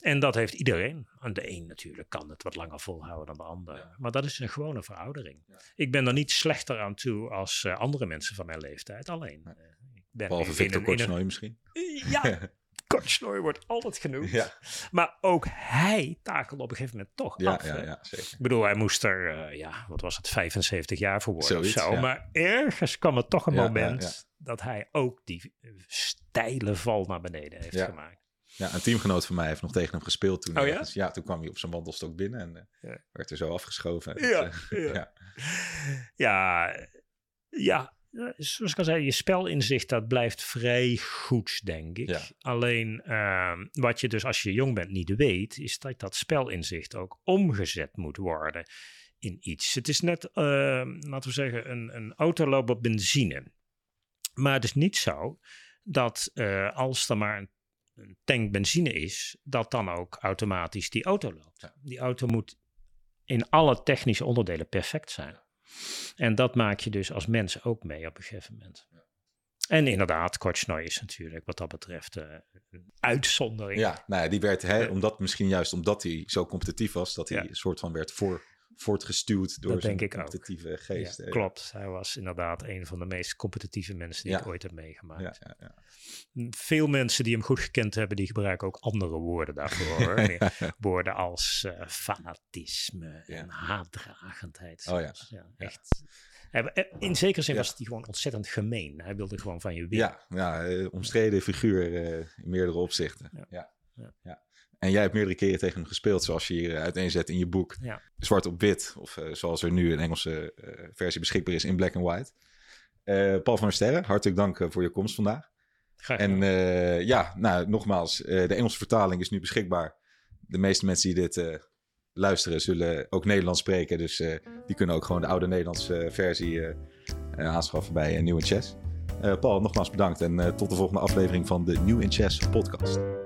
En dat heeft iedereen. Aan de een natuurlijk kan het wat langer volhouden dan de ander. Ja. Maar dat is een gewone veroudering. Ja. Ik ben er niet slechter aan toe als uh, andere mensen van mijn leeftijd. Alleen. Ja. Ik ben Behalve Viktor Korchnoi een... misschien. Ja, Korchnoi wordt altijd genoemd. Ja. Maar ook hij takelde op een gegeven moment toch ja, af. Ja, ja, zeker. Ik bedoel, hij moest er, uh, ja, wat was het, vijfenzeventig jaar voor worden Zoiets, of zo. Ja. Maar ergens kwam er toch een ja, moment ja, ja. dat hij ook die steile val naar beneden heeft ja. gemaakt. Ja, een teamgenoot van mij heeft nog tegen hem gespeeld toen. Oh, ja? Dus ja, toen kwam hij op zijn wandelstok binnen en uh, ja. werd er zo afgeschoven. Ja, dus, uh, ja. ja. ja, ja. Zoals ik al zei, je spelinzicht, dat blijft vrij goed, denk ik. Ja. Alleen uh, wat je dus als je jong bent niet weet, is dat dat spelinzicht ook omgezet moet worden in iets. Het is net, uh, laten we zeggen, een, een autoloop op benzine. Maar het is niet zo dat uh, als er maar een een tank benzine is, dat dan ook automatisch die auto loopt. Ja. Die auto moet in alle technische onderdelen perfect zijn. En dat maak je dus als mens ook mee op een gegeven moment. Ja. En inderdaad, Korchnoi is natuurlijk wat dat betreft uh, een uitzondering. Ja, nou ja, die werd, hè, omdat, misschien juist omdat hij zo competitief was, dat hij ja. een soort van werd voor, voortgestuwd door dat zijn denk ik competitieve ook. geest. Ja, klopt, hij was inderdaad een van de meest competitieve mensen die ja. ik ooit heb meegemaakt. Ja, ja, ja. Veel mensen die hem goed gekend hebben, die gebruiken ook andere woorden daarvoor. ja. Woorden als uh, fanatisme ja. en haatdragendheid. Oh, ja. Ja, echt. Ja. In zekere zin ja. was hij gewoon ontzettend gemeen. Hij wilde gewoon van je winnen. Ja, ja, omstreden figuur uh, in meerdere opzichten. Ja. Ja. Ja. Ja. En jij hebt meerdere keren tegen hem gespeeld, zoals je hier uiteenzet in je boek. Ja. Zwart op wit, of uh, zoals er nu een Engelse uh, versie beschikbaar is, In Black and White. Uh, Paul van der Sterren, hartelijk dank uh, voor je komst vandaag. Graag gedaan. En uh, ja, nou, nogmaals, uh, de Engelse vertaling is nu beschikbaar. De meeste mensen die dit uh, luisteren zullen ook Nederlands spreken. Dus uh, die kunnen ook gewoon de oude Nederlandse versie uh, uh, aanschaffen bij uh, New in Chess. Uh, Paul, nogmaals bedankt en uh, tot de volgende aflevering van de New in Chess podcast.